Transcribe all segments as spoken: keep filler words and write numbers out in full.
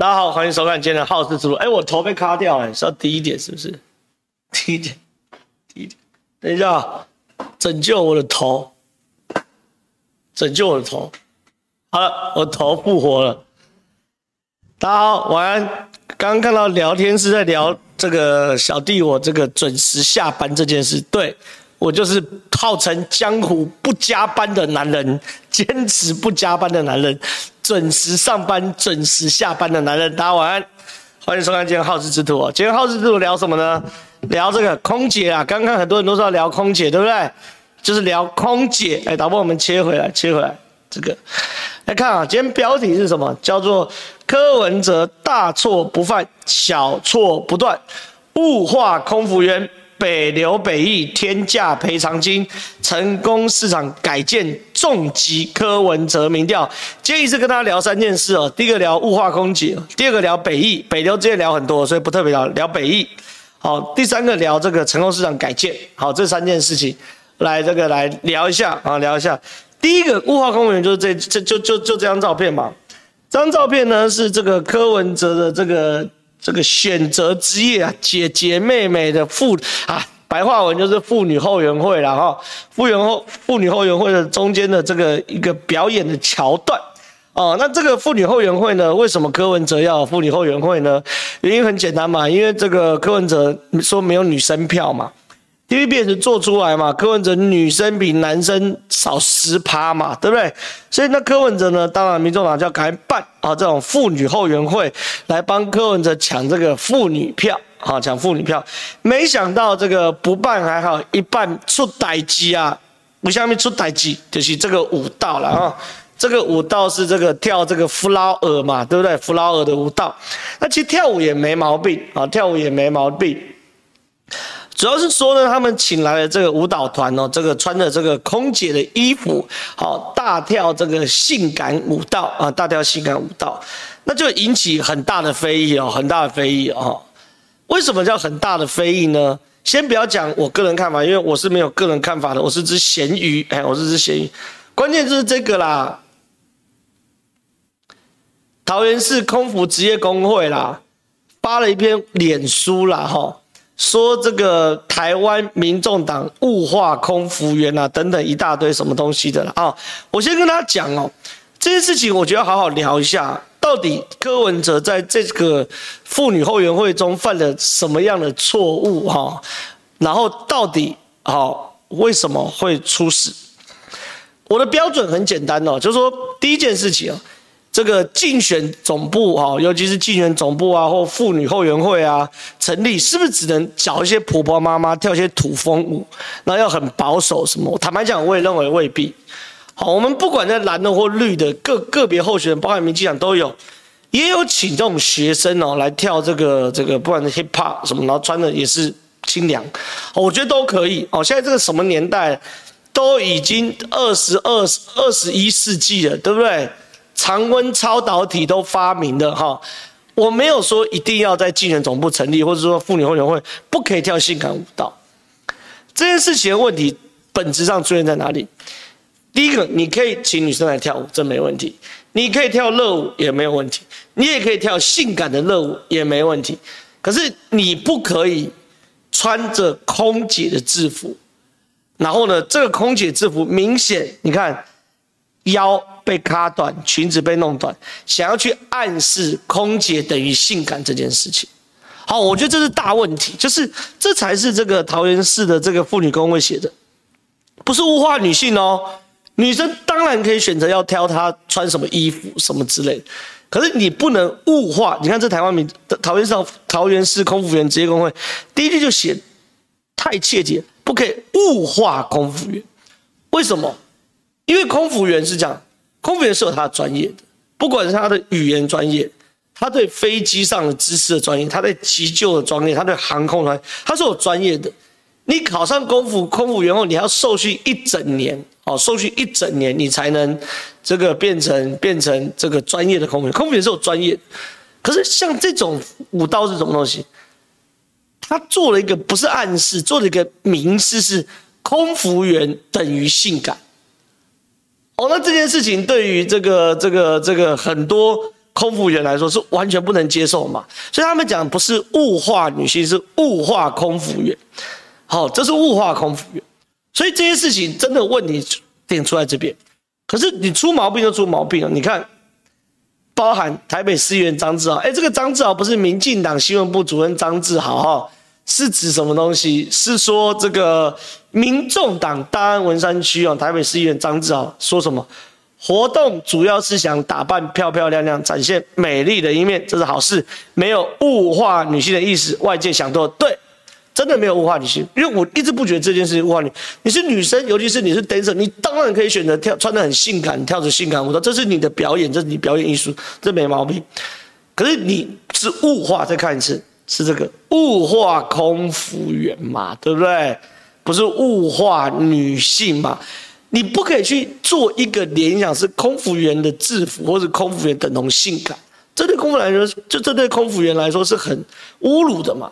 大家好，欢迎收看今天的好事之路。哎，我头被卡掉了，是要低一点是不是？低一点，低一点。等一下，拯救我的头，拯救我的头。好了，我头复活了。大家好，晚安。刚刚看到聊天是在聊这个小弟我这个准时下班这件事，对我就是号称江湖不加班的男人，坚持不加班的男人。准时上班、准时下班的男人，大家晚安，欢迎收看今天好事之徒哦。今天好事之徒聊什么呢？聊这个空姐啊，刚刚很多人都知道聊空姐，对不对？就是聊空姐。哎，导播，我们切回来，切回来。这个来看啊，今天标题是什么？叫做柯文哲大错不犯，小错不断，物化空服员，北流北翼天价赔偿金，成功市场改建重击柯文哲民调。今天一次跟大家聊三件事哦，第一个聊物化空姐，第二个聊北翼，北流之前聊很多，所以不特别聊聊北翼。好，第三个聊这个成功市场改建。好，这三件事情来这个来聊一下啊，聊一下。第一个物化空服员就是这这就就就这张照片嘛，这张照片呢是这个柯文哲的这个。这个选择之夜啊，姐姐妹妹的妇啊，白话文就是妇女后援会啦哈，妇援后妇女后援会的中间的这个一个表演的桥段哦。那这个妇女后援会呢，为什么柯文哲要妇女后援会呢？原因很简单嘛，因为这个柯文哲说没有女生票嘛 ，T V B S 做出来嘛，柯文哲女生比男生少 百分之十 嘛，对不对？所以那柯文哲呢，当然民众党就要赶快办啊这种妇女后援会来帮柯文哲抢这个妇女票啊，抢妇女票。没想到这个不办还好，一办出代志啊！我下面出代志就是这个舞蹈了啊，这个舞蹈是这个跳这个弗劳尔嘛，对不对？弗劳尔的舞蹈，那其实跳舞也没毛病啊，跳舞也没毛病。主要是说呢，他们请来了这个舞蹈团哦，这个穿着这个空姐的衣服，好大跳这个性感舞蹈啊，大跳性感舞蹈，那就引起很大的非议哦，很大的非议哦。为什么叫很大的非议呢？先不要讲我个人看法，因为我是没有个人看法的，我是只咸鱼，哎，我是只咸鱼。关键就是这个啦，桃园市空服职业工会啦，发了一篇脸书啦，哈。说这个台湾民众党物化空服员啊，等等一大堆什么东西的啦啊、哦！我先跟大家讲哦，这件事情我觉得好好聊一下，到底柯文哲在这个妇女后援会中犯了什么样的错误哈、哦？然后到底好、哦、为什么会出事？我的标准很简单哦，就是说第一件事情哦。这个竞选总部啊，尤其是竞选总部啊，或妇女后援会啊，成立是不是只能找一些婆婆妈妈跳一些土风舞，然后要很保守什么？我坦白讲，我也认为未必。好，我们不管在蓝的或绿的各个别候选人，包含民进党都有，也有请这种学生哦来跳这个这个，不管是 hip hop 什么，然后穿的也是清凉，我觉得都可以。哦，现在这个什么年代，都已经二十二、二十一世纪了，对不对？常温超导体都发明的哈，我没有说一定要在竞选总部成立，或者说妇女后援会不可以跳性感舞蹈。这件事情的问题本质上出现在哪里？第一个，你可以请女生来跳舞，这没问题；你可以跳热舞也没有问题，你也可以跳性感的热舞也没问题。可是你不可以穿着空姐的制服，然后呢，这个空姐制服明显你看腰。被卡短，裙子被弄短，想要去暗示空姐等于性感这件事情。好，我觉得这是大问题，就是这才是这个桃园市的这个妇女工会写的，不是物化女性哦。女生当然可以选择要挑她穿什么衣服什么之类的，可是你不能物化。你看这台湾民桃园市桃园市空服员职业工会第一句就写太切题，不可以物化空服员。为什么？因为空服员是这样。空服员是有他的专业的，不管是他的语言专业，他对飞机上的知识的专业，他对急救的专业，他对航空专业，他是有专业的。你考上空服空服员后，你要受训一整年，哦，受训一整年，你才能这个变成变成这个专业的空服员。空服员是有专业的，可是像这种舞蹈是什么东西？他做了一个不是暗示，做了一个明示，是空服员等于性感。哦，那这件事情对于这个这个这个很多空服员来说是完全不能接受嘛。所以他们讲不是物化女性，是物化空服员。好、哦，这是物化空服员。所以这些事情真的问题点出来这边，可是你出毛病就出毛病了。你看，包含台北市议员张志豪，哎，这个张志豪不是民进党新闻部主任张志豪哈、哦？是指什么东西？是说这个民众党大安文山区啊，台北市议员张志豪说什么？活动主要是想打扮漂漂亮亮，展现美丽的一面，这是好事，没有物化女性的意思。外界想多了，对，真的没有物化女性，因为我一直不觉得这件事情物化女。你是女生，尤其是你是 dancer， 你当然可以选择跳穿得很性感，跳着性感舞蹈，这是你的表演，这是你表演艺术，这没毛病。可是你是物化，再看一次，是这个物化空服员嘛，对不对？不是物化女性嘛。你不可以去做一个联想是空服员的制服或是空服员等同性感，这对空服员来说，就这对空服员来说是很侮辱的嘛。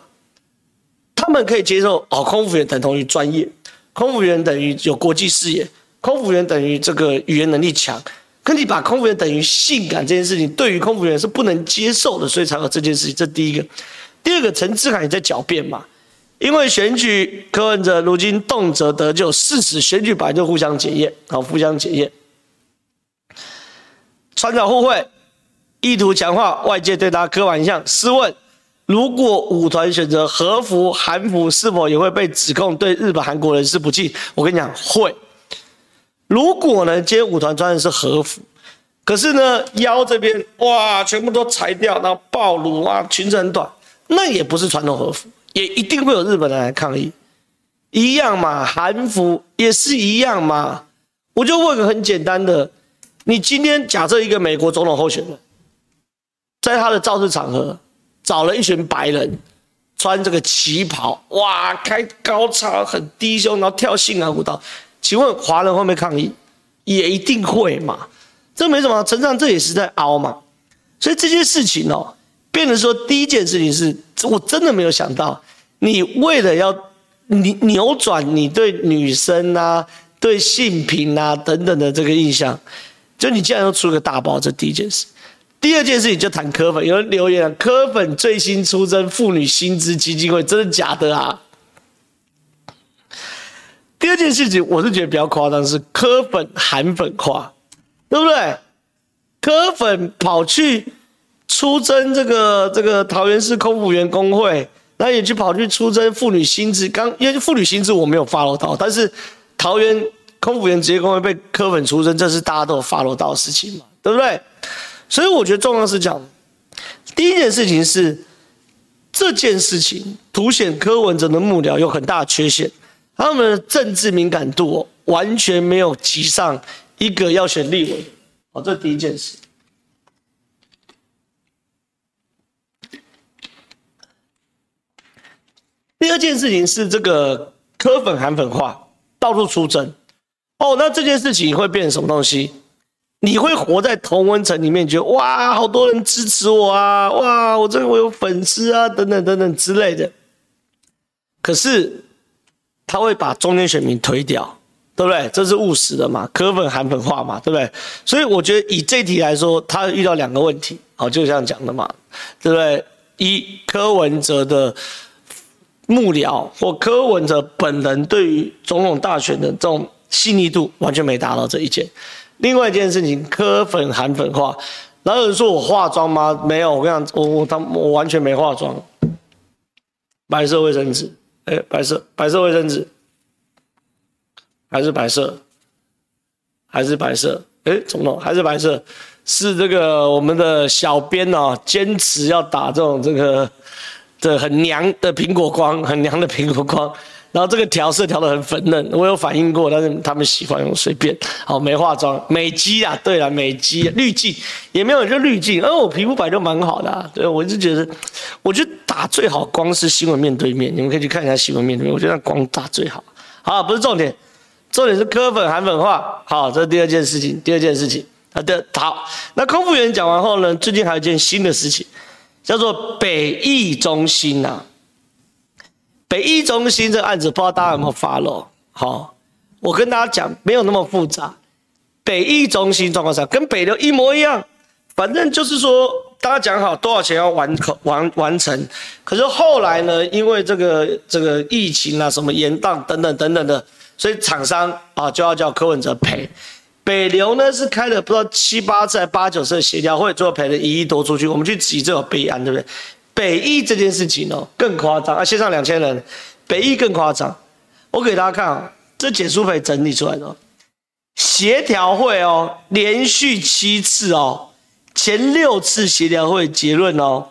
他们可以接受哦，空服员等同于专业，空服员等于有国际视野，空服员等于这个语言能力强。可你把空服员等于性感这件事情，对于空服员是不能接受的，所以才有这件事情。这第一个，第二个，陈志凯也在狡辩嘛。因为选举柯文哲如今动辄得咎，事实选举本来就互相检验，好，互相检验，穿着互惠，意图强化外界对他刻板印象。试问，如果舞团选择和服、韩服，是否也会被指控对日本、韩国人是不敬？我跟你讲，会。如果呢，今天舞团穿的是和服，可是呢，腰这边哇，全部都裁掉，然后暴露啊，裙子很短，那也不是传统和服。也一定会有日本人来抗议，一样嘛，韩服也是一样嘛。我就问个很简单的，你今天假设一个美国总统候选人，在他的造势场合找了一群白人，穿这个旗袍，哇，开高叉，很低胸，然后跳性感舞蹈，请问华人会不会抗议？也一定会嘛，这没什么，陈上这也是在凹嘛。所以这件事情哦，变成说第一件事情是，我真的没有想到，你为了要你扭转你对女生啊、对性平啊等等的这个印象，就你竟然又出个大包，这第一件事。第二件事你就谈柯粉，有人留言了，柯粉最新出征妇女薪资基金会，真的假的啊？第二件事情我是觉得比较夸张，是柯粉韩粉化，对不对？柯粉跑去出征这个这个桃园市空服员工会，那也去跑去出征妇女薪资。刚因为妇女薪资我没有 follow 到，但是桃园空服员职业工会被柯粉出征，这是大家都有 follow 到的事情嘛，对不对？所以我觉得重要是讲，第一件事情是这件事情凸显柯文哲的幕僚有很大的缺陷，他们的政治敏感度、哦、完全没有及上一个要选立委。好、哦，这第一件事。第二件事情是这个柯粉韩粉化，到处出征哦。那这件事情会变成什么东西？你会活在同温层里面，觉得哇，好多人支持我啊，哇，我这个我有粉丝啊，等等等等之类的。可是他会把中间选民推掉，对不对？这是务实的嘛，柯粉韩粉化嘛，对不对？所以我觉得以这题来说，他遇到两个问题，好，就像讲的嘛，对不对？一，柯文哲的幕僚或柯文哲本人对于总统大选的这种细腻度完全没达到这一件。另外一件事情，柯粉韩粉化，然后有人说我化妆吗？没有，我跟你讲，我我他我完全没化妆，白色卫生纸，哎、欸，白色白色卫生纸，还是白色，还是白色，哎、欸，总统还是白色，是这个我们的小编啊、哦，坚持要打这种这个。这很娘的苹果光，很娘的苹果光，然后这个调色调得很粉嫩，我有反应过，但是他们喜欢用随便，好没化妆，美肌啊，对啦，美肌、啊、滤镜也没有，就滤镜，而、哦、我皮肤白就蛮好的、啊，对，我就觉得，我觉得打最好光是新闻面对面，你们可以去看一下新闻面对面，我觉得那光打最好，好，不是重点，重点是柯粉韩粉化，好，这是第二件事情，第二件事情，好的，好，那空服员讲完后呢，最近还有一件新的事情。叫做北艺中心啊，北艺中心这个案子不知道大家有没有 follow？ 好、哦，我跟大家讲，没有那么复杂。北艺中心状况下跟北流一模一样，反正就是说大家讲好多少钱要完完完成，可是后来呢，因为这个这个疫情啊，什么延宕等等等等的，所以厂商啊就要叫柯文哲赔。北流呢是开了不知道七八次、八九次的协调会，最后赔了一亿多出去。我们去质疑这种悲案，对不对？北艺这件事情哦更夸张啊，线上两千人，北艺更夸张。我给大家看啊、哦，这简书培整理出来的、哦、协调会哦，连续七次哦。前六次协调会结论哦，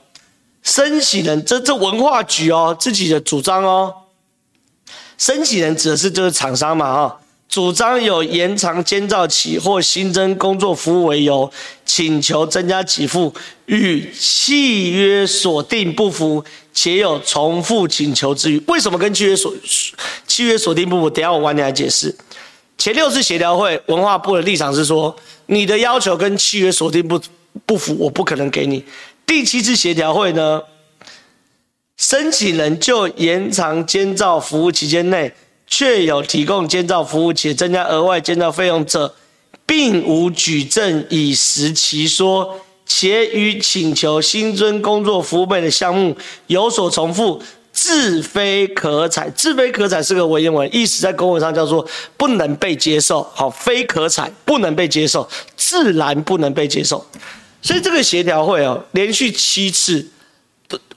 申请人这这文化局哦自己的主张哦，申请人指的是就是厂商嘛啊、哦，主张有延长监造期或新增工作服务为由，请求增加给付，与契约所定不符，且有重复请求之余。为什么跟契约所契约所定不符？等一下我晚点来解释。前六次协调会，文化部的立场是说，你的要求跟契约所定不符。不服我不可能给你。第七次协调会呢，申请人就延长监造服务期间内确有提供监造服务且增加额外监造费用者，并无举证以实其说，且与请求新增工作服务费的项目有所重复，自非可采。自非可采是个文言文，意思在公文上叫做不能被接受。好，非可采不能被接受，自然不能被接受。所以这个协调会哦，连续七次，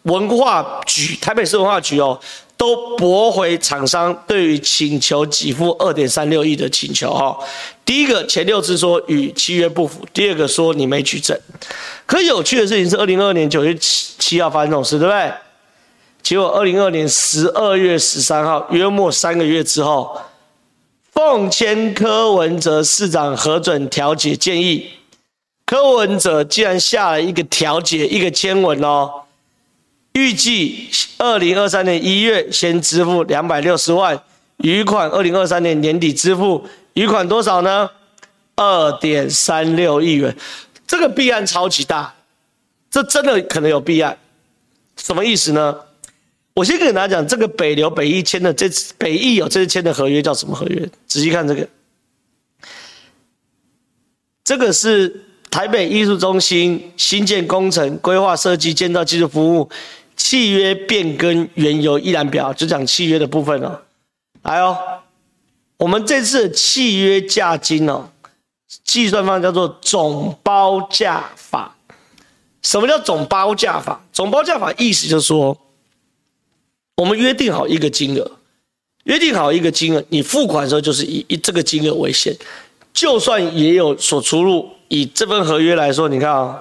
文化局台北市文化局哦，都驳回厂商对于请求给付 二点三六亿的请求哦。第一个前六次说与契约不符，第二个说你没举证。可有趣的事情是，二零二二年九月七号发生这种事，对不对？结果二零二二年十二月十三号，约莫三个月之后，奉签柯文哲市长核准调解建议。柯文哲竟然下了一个调解，一个签文哦，预计二零二三年一月先支付两百六十万，余款二零二三年年底支付，余款多少呢？ 二点三六亿元。这个弊案超级大，这真的可能有弊案。什么意思呢？我先跟大家讲，这个北流北艺签的这北艺有这次签的合约叫什么合约？仔细看这个，这个是台北艺术中心新建工程规划设计建造技术服务契约变更缘由一览表，就讲契约的部分哦。来哦，我们这次的契约价金哦，计算方叫做总包价法。什么叫总包价法？总包价法意思就是说，我们约定好一个金额，约定好一个金额，你付款的时候就是以这个金额为限，就算也有所出入。以这份合约来说，你看啊、哦，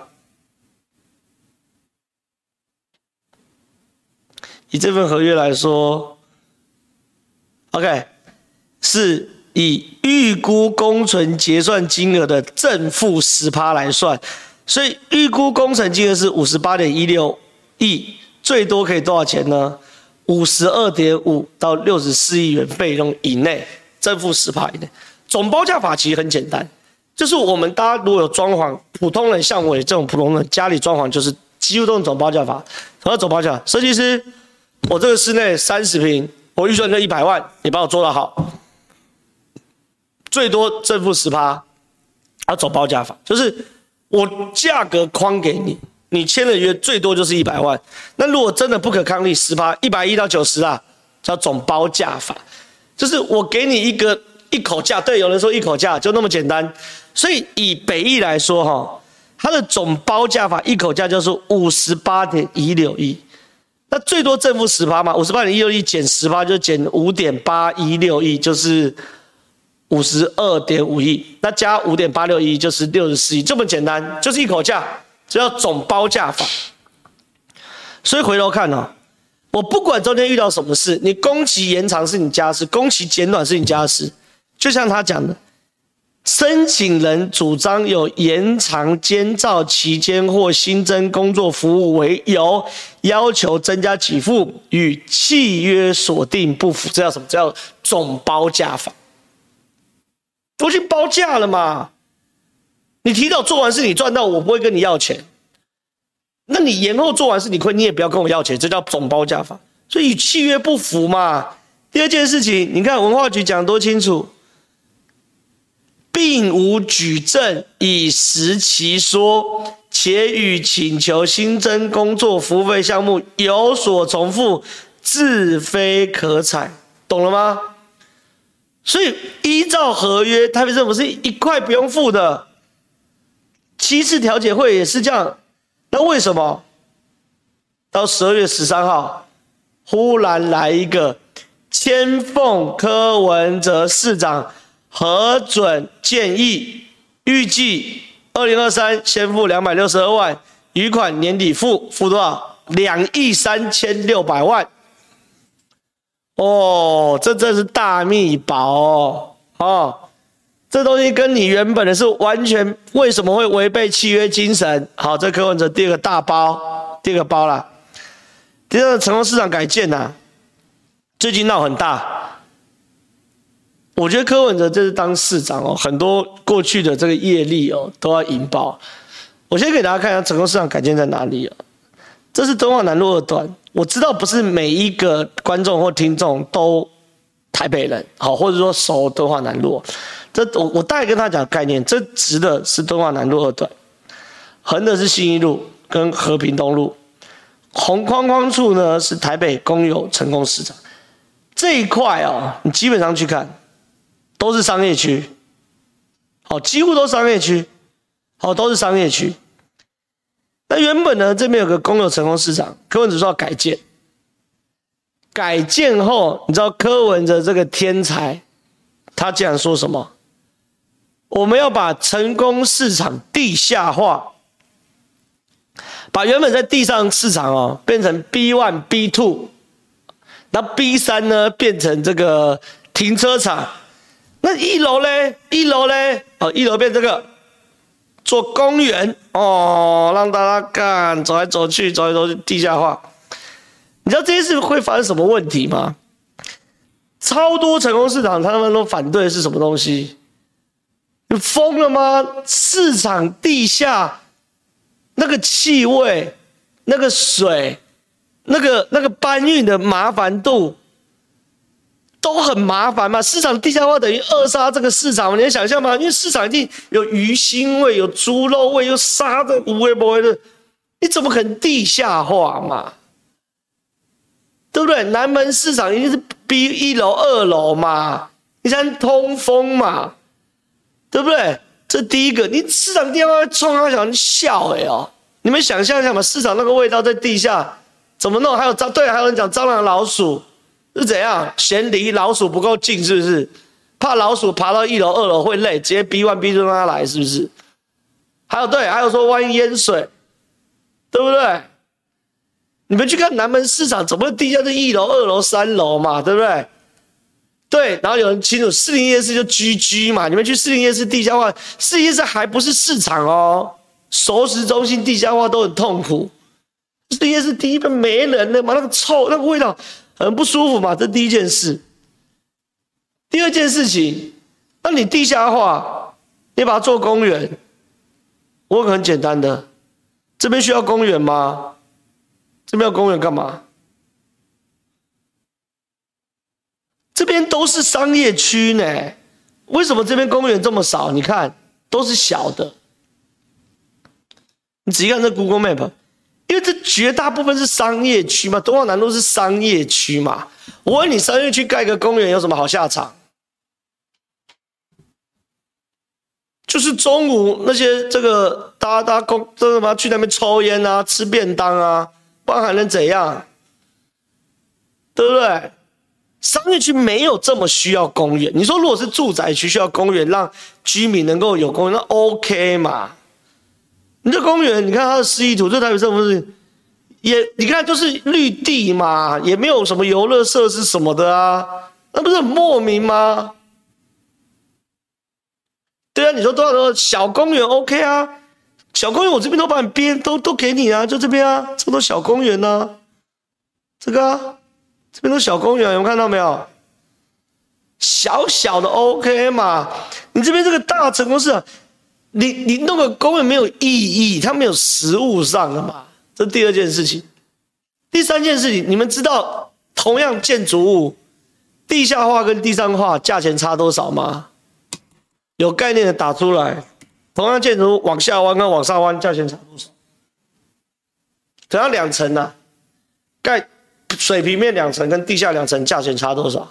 以这份合约来说 ，OK， 是以预估工程结算金额的正负 百分之十 来算，所以预估工程金额是 五十八点一六亿，最多可以多少钱呢？ 五十二点五到六十四亿元费用以内，正负 百分之十 以内。总包价法其实很简单。就是我们大家如果有装潢，普通人像我这种普通人，家里装潢就是几乎都是总包价法。什么叫总包价？设计师，我这个室内三十平，我预算就一百万，你帮我做得好，最多正负十趴，啊，总包价法就是我价格框给你，你签了约最多就是一百万。那如果真的不可抗力十趴，一百一到九十啊，叫总包价法，就是我给你一个一口价，对，有人说一口价就那么简单。所以以北艺来说哈，它的总包价法一口价就是五十八点一六亿，那最多正负十趴嘛，五十八点一六亿减十趴就减五点八一六亿，就是五十二点五亿，那加五点八六亿就是六十四亿，这么简单，就是一口价，这叫总包价法。所以回头看哦，我不管中间遇到什么事，你工期延长是你家事，工期减短是你家事，就像他讲的。申请人主张有延长监造期间或新增工作服务为由，要求增加给付，与契约所定不符，这叫什么？这叫总包价法。都去包价了嘛？你提早做完事你赚到，我不会跟你要钱。那你延后做完事你亏，你也不要跟我要钱，这叫总包价法。所以与契约不符嘛。第二件事情，你看文化局讲多清楚。并无举证以实其说，且与请求新增工作服务费项目有所重复，自非可采。懂了吗？所以依照合约，台北政府是一块不用付的。七次调解会也是这样。那为什么到十二月十三号忽然来一个签奉柯文哲市长核准建议，预计二零二三先付两百六十二万，余款年底付，付多少？两亿三千六百万。哦，这真是大密宝哦！哦，这东西跟你原本的是完全，为什么会违背契约精神？好，这柯文哲第二个大包，第二个包啦。第二个成功市场改建啊，最近闹很大。我觉得柯文哲这是当市长哦，很多过去的这个业力哦都要引爆。我先给大家看一下成功市场改建在哪里啊？这是敦化南路二段。我知道不是每一个观众或听众都台北人，好，或者说熟敦化南路，这我我大概跟他讲概念，这直的是敦化南路二段，横的是信义路跟和平东路，红框框处呢是台北公有成功市场这一块哦，你基本上去看都是商业区，好，几乎都商业区，好，都是商业区。那原本呢，这边有个公有成功市场，柯文哲说要改建。改建后，你知道柯文哲这个天才，他竟然说什么？我们要把成功市场地下化，把原本在地上市场哦，变成 B 一、B 二， 那 B 三 呢变成这个停车场。那一楼嘞，一楼嘞，哦，一楼变这个。做公园哦，让大家干走来走去，走来走去，地下化。你知道这件事会发生什么问题吗？超多成功市场他们都反对的是什么东西？你疯了吗？市场地下那个气味、那个水、那个那个搬运的麻烦度都很麻烦嘛，市场地下化等于扼杀这个市场，你能想象吗？因为市场一定有鱼腥味、有猪肉味、有沙的无味不味的，你怎么可能地下化嘛？对不对？南门市场一定是 B 一楼、二楼嘛，你才能通风嘛，对不对？这第一个，你市场地下化冲他想笑哎哦，你们想象一下嘛，市场那个味道在地下怎么弄？还有蟑，对，还有人讲蟑螂、老鼠。是怎样？嫌离老鼠不够近，是不是？怕老鼠爬到一楼、二楼会累，直接 B 一、B 二 让它来，是不是？还有对，还有说万一淹水，对不对？你们去看南门市场，怎么地下是一楼、二楼、三楼嘛，对不对？对，然后有人清楚，士林夜市就 G G 嘛，你们去士林夜市地下化，士林夜市还不是市场哦，熟食中心地下化都很痛苦，士林夜市第一边没人了嘛，那个臭，那个味道。很不舒服嘛，这第一件事。第二件事情，那你地下化，你把它做公园，我有个很简单的，这边需要公园吗？这边要公园干嘛？这边都是商业区呢，为什么这边公园这么少？你看，都是小的。你仔细看这 Google Map。因为这绝大部分是商业区嘛，敦化南路是商业区嘛。我问你，商业区盖个公园有什么好下场？就是中午那些这个大家大家公真的嘛去那边抽烟啊、吃便当啊，不然还能怎样？对不对？商业区没有这么需要公园。你说如果是住宅区需要公园，让居民能够有公园，那 OK 嘛？你这公园，你看它的示意图，这台北政府是也，你看就是绿地嘛，也没有什么游乐设施什么的啊，那不是很莫名吗？对啊，你说多少多少小公园 OK 啊，小公园我这边都把你编都都给你啊，就这边啊，这么多小公园啊，这个啊，这边都小公园，有没有看到没有？小小的 OK 嘛，你这边这个大成功市场。你你弄个公园没有意义，它没有实物上的嘛，这是第二件事情。第三件事情，你们知道同样建筑物地下化跟地上化价钱差多少吗？有概念的打出来。同样建筑往下弯跟往上弯价钱差不少，只要两层啊，盖水平面两层跟地下两层价钱差多少？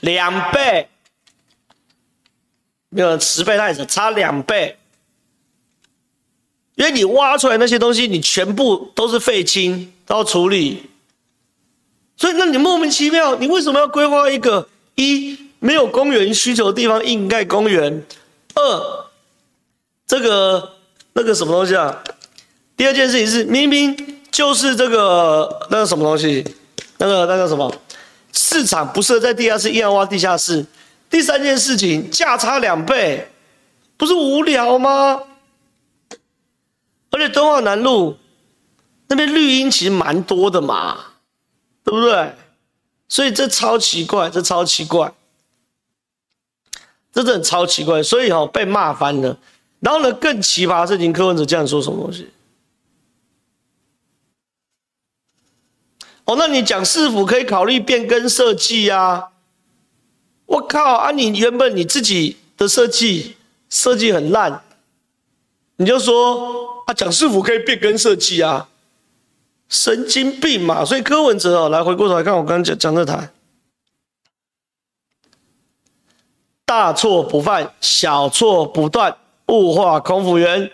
两倍，没有人十倍太少，差两倍。因为你挖出来那些东西，你全部都是废青，都要处理。所以，那你莫名其妙，你为什么要规划一个一没有公园需求的地方硬盖公园？二，这个那个什么东西啊？第二件事情是，明明就是这个那个什么东西，那个那个什么市场不适合在地下室，硬要挖地下室。第三件事情，价差两倍，不是无聊吗？而且敦化南路那边绿荫其实蛮多的嘛，对不对？所以这超奇怪，这超奇怪，这真的超奇怪。所以哈、哦、被骂翻了。然后呢，更奇葩的事情，柯文哲这样说什么东西？哦，那你讲市府可以考虑变更设计啊？我靠啊！你原本你自己的设计设计很烂，你就说啊，讲市府可以变更设计啊，神经病嘛！所以柯文哲哦，来回过头来看我刚刚讲讲这台，大错不犯，小错不断，物化空服员，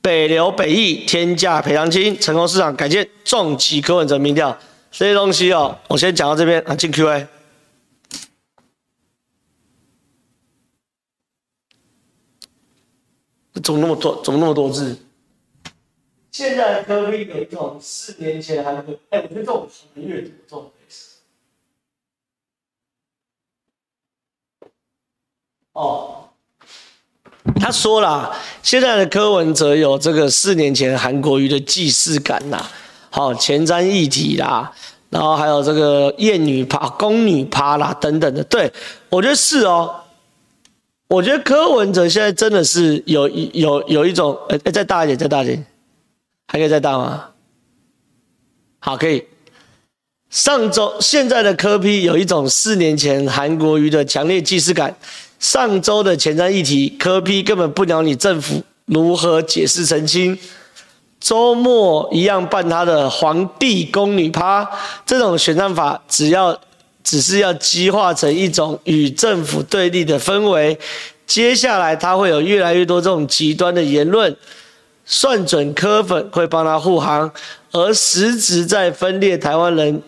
北流北翼，天价赔偿金，成功市场改建，重击柯文哲民调，这些东西哦，我先讲到这边啊，进 Q A。怎么那么多？怎么那么多字？现在的科比有一种四年前还没……哎、欸，我觉得这种很阅读这种类似。哦，他说啦，现在的柯文哲有这个四年前韩国瑜的既视感啦，好前瞻议题啦，然后还有这个艳女趴、宫女趴啦等等的。对，我觉得是哦。我觉得柯文哲现在真的是有有有一种，哎、欸，再大一点，再大一点，还可以再大吗？好，可以。上周现在的柯 P 有一种四年前韩国瑜的强烈既视感。上周的前瞻议题，柯 P 根本不鸟你政府如何解释澄清。周末一样办他的皇帝宫女趴，这种选战法只要。只是要激化成一种与政府对立的氛围，接下来他会有越来越多这种极端的言论，算准柯粉会帮他护航，而实质在分裂台湾人，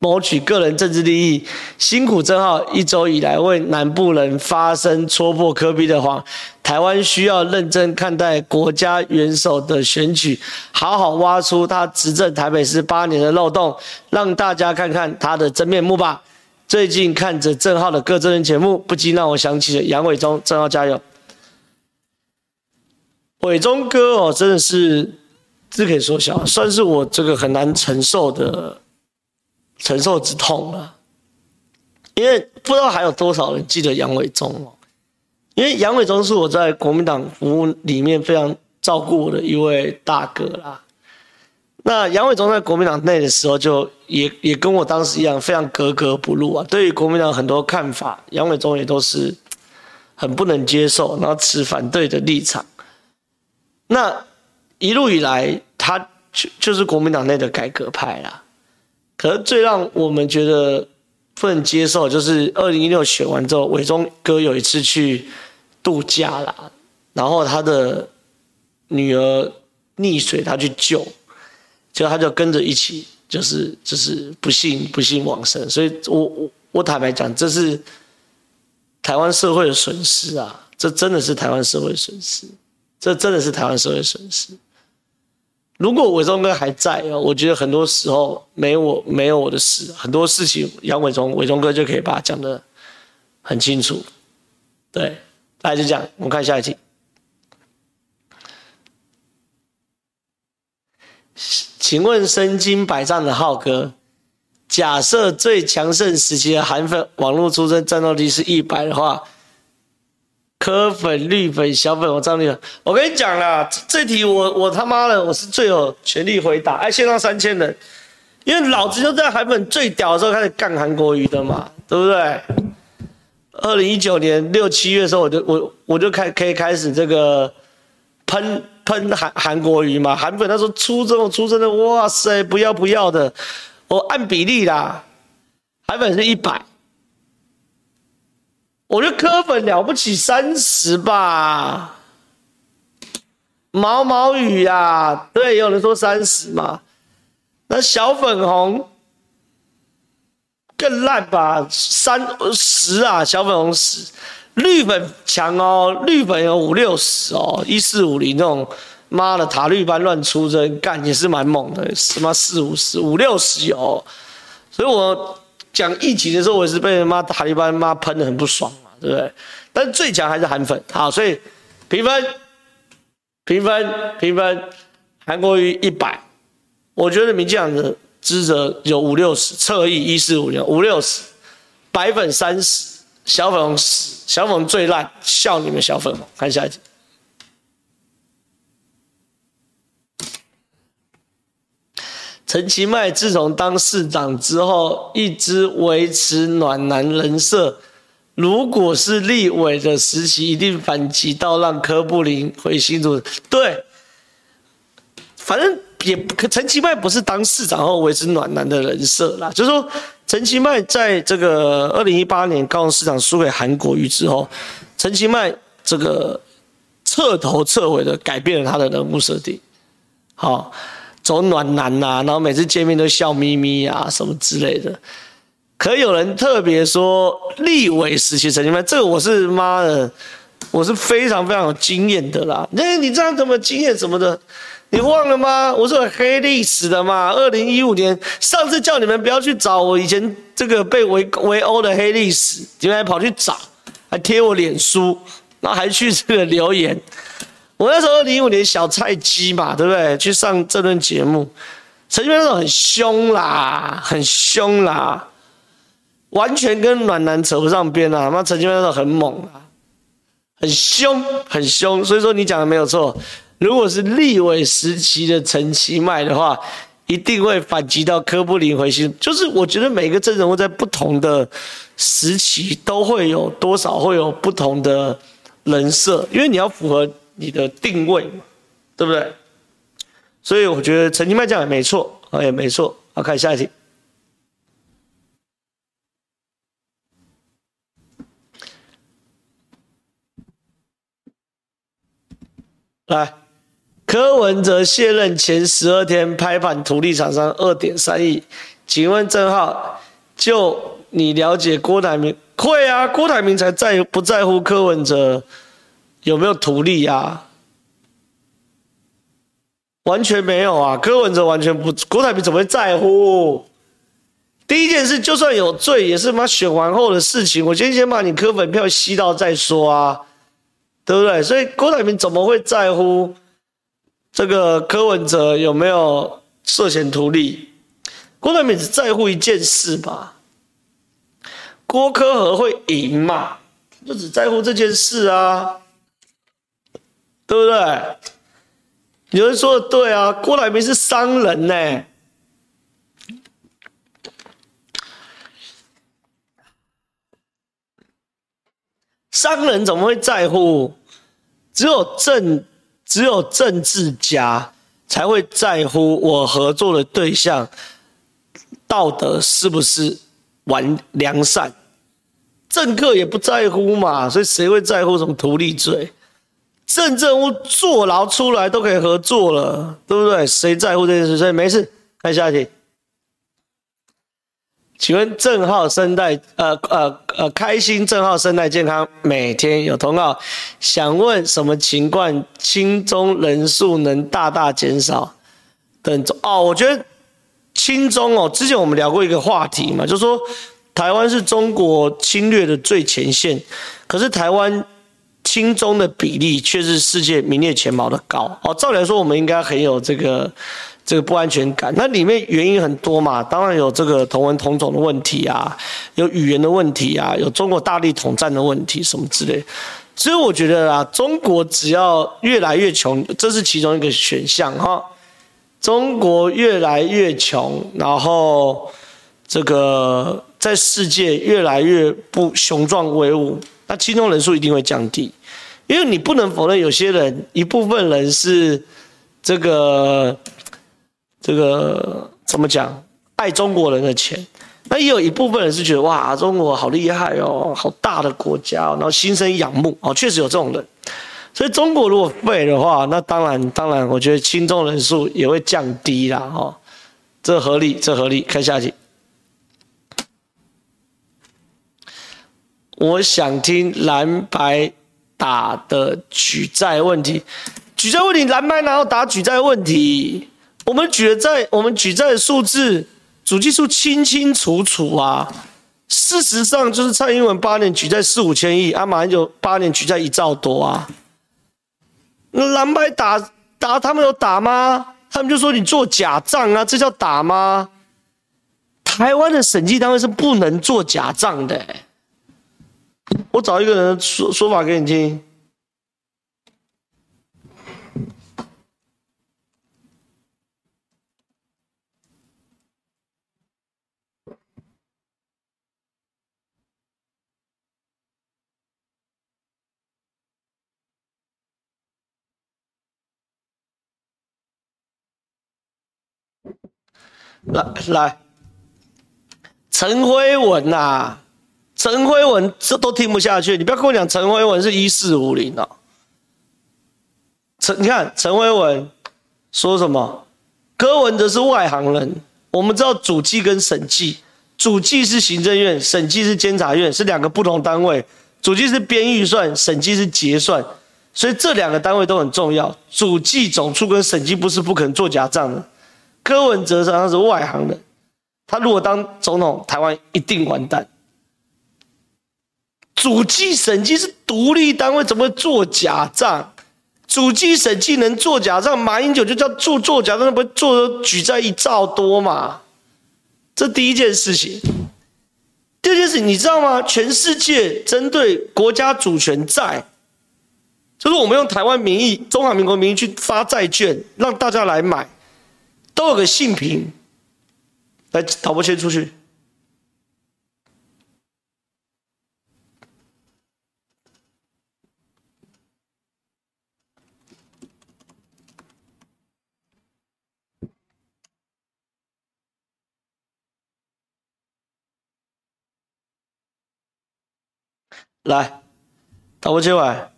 谋取个人政治利益。辛苦正皓一周以来为南部人发声，戳破柯 P 的谎。台湾需要认真看待国家元首的选举，好好挖出他执政台北市八年的漏洞，让大家看看他的真面目吧。最近看着正皓的各政论节目，不禁让我想起了杨伟忠，正皓加油！伟忠哥哦，真的是字可以缩小，算是我这个很难承受的承受之痛了，因为不知道还有多少人记得杨伟忠哦。因为杨伟忠是我在国民党服务里面非常照顾我的一位大哥啦。那杨伟忠在国民党内的时候，就也也跟我当时一样，非常格格不入啊。对于国民党很多看法，杨伟忠也都是很不能接受，然后持反对的立场。那一路以来，他就就是国民党内的改革派啦。可是最让我们觉得不能接受，就是二零一六选完之后，伟忠哥有一次去度假啦，然后他的女儿溺水，他去救，就他就跟着一起，就是就是不幸不幸往生。所以我我我坦白讲，这是台湾社会的损失啊！这真的是台湾社会损失，这真的是台湾社会损失。如果伟忠哥还在哦，我觉得很多时候没我没有我的事，很多事情杨伟忠伟忠哥就可以把它讲得很清楚。对，大家就这样，我们看下一题。请问身经百战的浩哥，假设最强盛时期的韩粉网络出身战斗力是一百的话，柯粉、绿粉、小粉，我张绿粉，我跟你讲啦，这题我我他妈的我是最有权利回答。哎，线上三千人，因为老子就在韩粉最屌的时候开始干韩国瑜的嘛，对不对？二零一九年六七月的时候我就，我就我我就开可以开始这个喷喷韩韩国瑜嘛，韩粉那时候出这种出真的，哇塞，不要不要的，我按比例啦，韩粉是一百。我觉得柯粉了不起三十吧，毛毛雨啊，对，有人说三十嘛，那小粉红更烂吧，三十啊，小粉红十，绿粉强哦，绿粉有五六十哦，一四五零这种，妈的塔绿班乱出征，干也是蛮猛的，什么四五十五六十有，所以我。讲疫情的时候，我也是被妈塔利班妈喷得很不爽嘛，对不对？但是最强还是韩粉，好，所以评分，评分，评分，韩国瑜一百，我觉得民进党的支持有五六十，侧翼一四五零五六十，白粉三十，小粉红十，小粉红最烂，笑你们小粉红，看下一集。陈其迈自从当市长之后，一直维持暖男人设。如果是立委的时期，一定反击到让柯布林回新竹。对，反正也陈其迈不是当市长后维持暖男的人设啦，就是说陈其迈在这个二零一八年高雄市长输给韩国瑜之后，陈其迈这个彻头彻尾的改变了他的人物设定。好。走暖男啊，然后每次见面都笑眯眯啊，什么之类的。可有人特别说立委时期陈其迈，这个我是妈的，我是非常非常有经验的啦。那、欸、你这样怎么经验什么的，你忘了吗？我是有黑历史的嘛。二零一五年上次叫你们不要去找我以前这个被围围殴的黑历史，你们还跑去找，还贴我脸书，然后还去这个留言。我那时候二零一五年小菜鸡嘛，对不对？去上这段节目，陈其迈那时候很凶啦，很凶啦，完全跟暖男扯不上边啦。妈，陈其迈那时候很猛啊，很凶，很凶。所以说你讲的没有错，如果是立委时期的陈其迈的话，一定会反击到柯布林回心。就是我觉得每个政治人物在不同的时期都会有多少会有不同的人设，因为你要符合。你的定位嘛，对不对？所以我觉得陈其迈讲也没错啊，也没错。好，看下一题。来，柯文哲卸任前十二天拍板土地厂商二点三亿，请问正皓，就你了解郭台铭？会啊，郭台铭才在不在乎柯文哲？有没有图利啊？完全没有啊！柯文哲完全不，郭台铭怎么会在乎？第一件事，就算有罪，也是妈选完后的事情。我今天先把你柯粉票吸到再说啊，对不对？所以郭台铭怎么会在乎这个柯文哲有没有涉嫌图利？郭台铭只在乎一件事吧，郭柯和会赢嘛，就只在乎这件事啊。对不对？有人说的对啊，郭台铭是商人呢、欸。商人怎么会在乎？只有政只有政治家才会在乎我合作的对象道德是不是完良善，政客也不在乎嘛，所以谁会在乎什么图利罪？政政务坐牢出来都可以合作了，对不对？谁在乎这件事？所以没事，看下一题。请问正皓生态呃呃呃开心正皓生态健康每天有通告，想问什么情况轻中人数能大大减少？等哦，我觉得轻中哦，之前我们聊过一个话题嘛，就是说台湾是中国侵略的最前线，可是台湾。轻中的比例却是世界名列前茅的高哦，照理来说我们应该很有这个这个不安全感。那里面原因很多嘛，当然有这个同文同种的问题啊，有语言的问题啊，有中国大力统战的问题什么之类。所以我觉得啊，中国只要越来越穷，这是其中一个选项哈。中国越来越穷，然后这个在世界越来越不雄壮威武，那亲中人数一定会降低，因为你不能否认有些人，一部分人是这个这个怎么讲，爱中国人的钱，那也有一部分人是觉得哇，中国好厉害哦，好大的国家哦，然后心生仰慕哦，确实有这种人。所以中国如果废的话，那当然当然我觉得亲中人数也会降低啦哦，这合理这合理。看下一题，我想听蓝白打的举债问题。举债问题，蓝白哪有打举债问题？我们举债，我们举债的数字主计处清清楚楚啊。事实上就是蔡英文八年举债四五千亿，啊马英九八年举债一兆多啊。那蓝白打打他们有打吗？他们就说你做假账啊，这叫打吗？台湾的审计单位是不能做假账的、欸。我找一个人的说说法给你听。来来，陈辉文啊，陈辉文这都听不下去，你不要跟我讲陈辉文是一四五零哦。陈，你看陈辉文说什么？柯文哲是外行人。我们知道主计跟审计，主计是行政院，审计是监察院，是两个不同单位。主计是编预算，审计是结算，所以这两个单位都很重要。主计总处跟审计部是不可能做假账的。柯文哲他是外行人，他如果当总统，台湾一定完蛋。主计审计是独立单位，怎么会做假账？主计审计能做假账，马英九就叫做做假账，不会做举债一兆多嘛？这第一件事情。第二件事情，你知道吗？全世界针对国家主权债，就是我们用台湾名义、中华民国名义去发债券，让大家来买。都有个性评，来导播先出去。来，导播接完。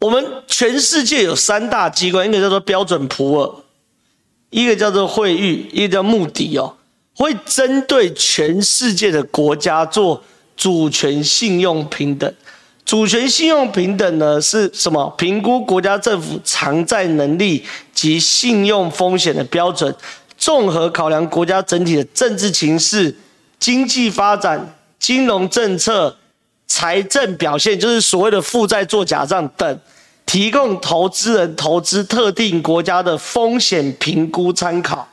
我们全世界有三大机关，一个叫做标准普尔。一个叫做惠誉，一个叫穆迪哦，会针对全世界的国家做主权信用平等。主权信用平等呢是什么？评估国家政府偿债能力及信用风险的标准，综合考量国家整体的政治情势、经济发展、金融政策、财政表现，就是所谓的负债做假账等。提供投资人投资特定国家的风险评估参考。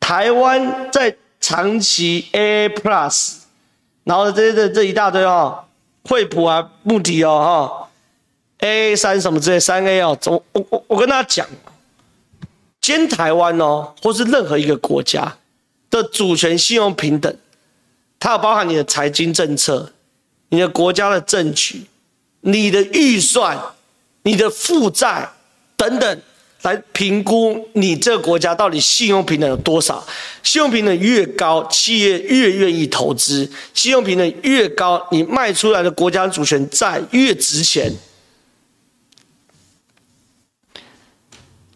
台湾在长期 A A plus， 然后这这这一大堆哦，惠普啊、穆迪哦、哈 A A 三什么之类三 A 哦，我我我跟大家讲，今天台湾哦，或是任何一个国家的主权信用平等，它有包含你的财经政策、你的国家的政局、你的预算、你的负债等等，来评估你这个国家到底信用平等有多少。信用平等越高，企业越愿意投资；信用平等越高，你卖出来的国家主权债越值钱。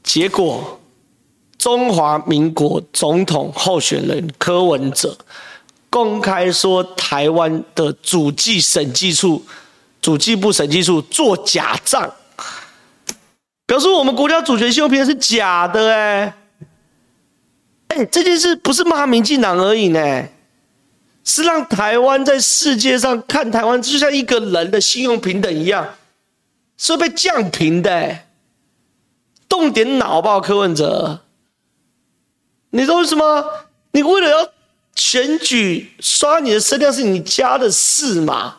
结果，中华民国总统候选人柯文哲公开说，台湾的主计审计处。主计部审计处做假账，表示我们国家主权信用平等是假的哎、欸欸，这件事不是骂民进党而已呢、欸，是让台湾在世界上看台湾就像一个人的信用平等一样，是被降评的、欸，动点脑吧，柯文哲，你说什么？你为了要选举刷你的声量是你家的事嘛？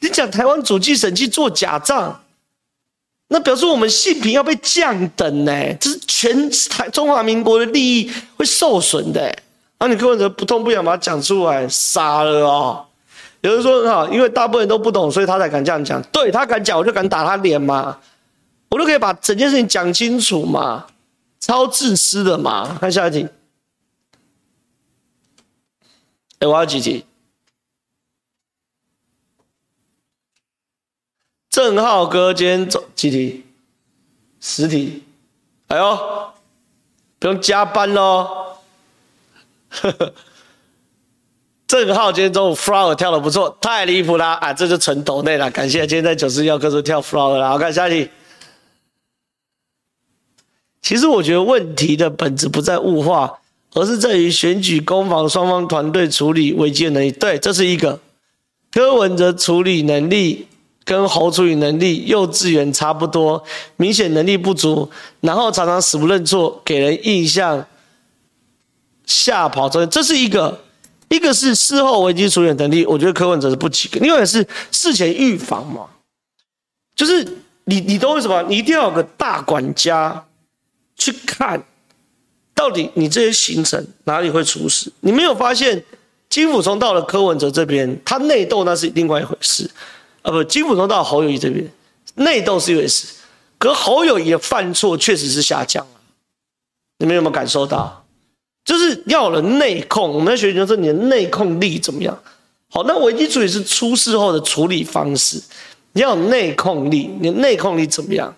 你讲台湾主计审计做假账，那表示我们性评要被降等呢、欸，这是全台中华民国的利益会受损的、欸。啊，你根本就不痛不痒把它讲出来，傻了哦。有人说哈，因为大部分人都不懂，所以他才敢这样讲。对，他敢讲，我就敢打他脸嘛，我就可以把整件事情讲清楚嘛，超自私的嘛。看下一题。哎，我要几题？正浩哥今天走几题？十题。哎呦，不用加班咯。正浩今天中午 flower 跳得不错，太离谱啦！啊，这就纯抖内啦。感谢今天在九四幺课时跳 flower 啦。我看下一题。其实我觉得问题的本质不在物化，而是在于选举攻防双方团队处理危机的能力。对，这是一个。柯文哲处理能力跟侯处理能力幼稚园差不多，明显能力不足，然后常常死不认错，给人印象吓跑。这是一个。一个是事后危机处理能力，我觉得柯文哲是不及格；另外是事前预防嘛，就是你你都为什么？你一定要有个大管家去看，到底你这些行程哪里会出事？你没有发现金溥聪到了柯文哲这边，他内斗那是另外一回事啊，不，金溥聪到侯友宜这边内斗是一回事，可侯友宜的犯错确实是下降了，你们有没有感受到？就是要有人内控，我们在学习说你的内控力怎么样？好，那危机处理是出事后的处理方式，你要有内控力，你的内控力怎么样？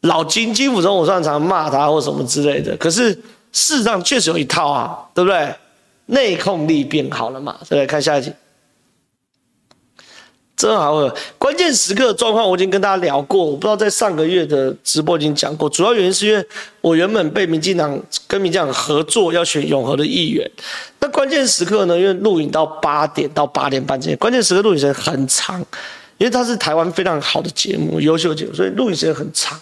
老金金溥聪，我常常骂他或什么之类的，可是事实上确实有一套啊，对不对？内控力变好了嘛，对不对？看下一题，真好了。关键时刻的状况我已经跟大家聊过，我不知道在上个月的直播已经讲过，主要原因是因为我原本被民进党跟民进党合作要选永和的议员，那关键时刻呢，因为录影到八点到八点半之间，关键时刻录影时间很长，因为它是台湾非常好的节目，优秀的节目，所以录影时间很长。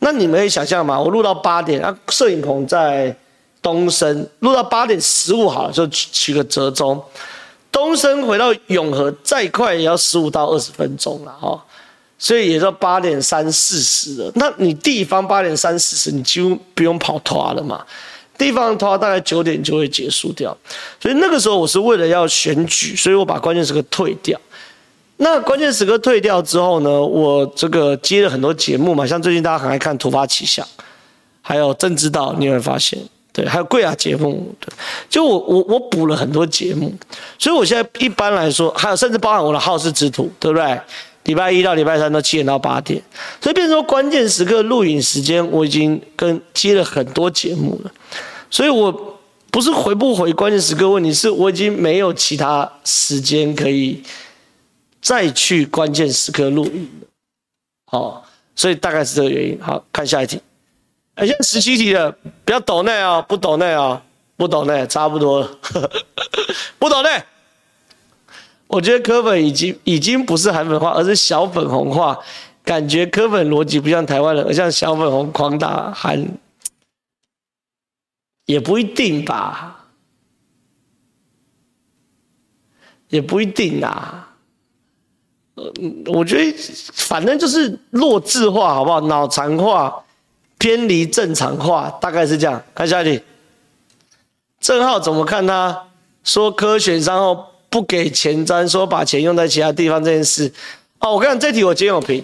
那你们可以想象嘛，我录到八点，啊，摄影棚在东升，录到八点十五好了，就取个折中。东升回到永和再快也要十五到二十分钟啦，哦，所以也到八点三四十了。那你地方八点三四十你几乎不用跑拖了嘛，地方拖大概九点就会结束掉，所以那个时候我是为了要选举，所以我把关键时刻退掉。那关键时刻退掉之后呢，我这个接了很多节目嘛，像最近大家很爱看突发奇想，还有政治道，你会发现对，还有贵雅节目，对，就我我我补了很多节目，所以我现在一般来说，还有甚至包含我的好事之徒，对不对？礼拜一到礼拜三都七点到八点，所以变成说关键时刻录影时间，我已经跟接了很多节目了，所以我不是回不回关键时刻问题，是我已经没有其他时间可以再去关键时刻录影了，好，所以大概是这个原因。好，看下一题。哎，现在十七题了，不要抖内啊，不抖内啊，不抖内，差不多了，不抖内。我觉得柯粉已经已经不是韩粉化，而是小粉红化，感觉柯粉逻辑不像台湾人，而像小粉红狂打韩，也不一定吧，也不一定啊。我觉得反正就是弱智化，好不好？脑残化。偏离正常化，大概是这样。看下一题，郑浩怎么看他说科选商后不给前瞻，说把钱用在其他地方这件事？哦，我跟你讲，这题我今天有评，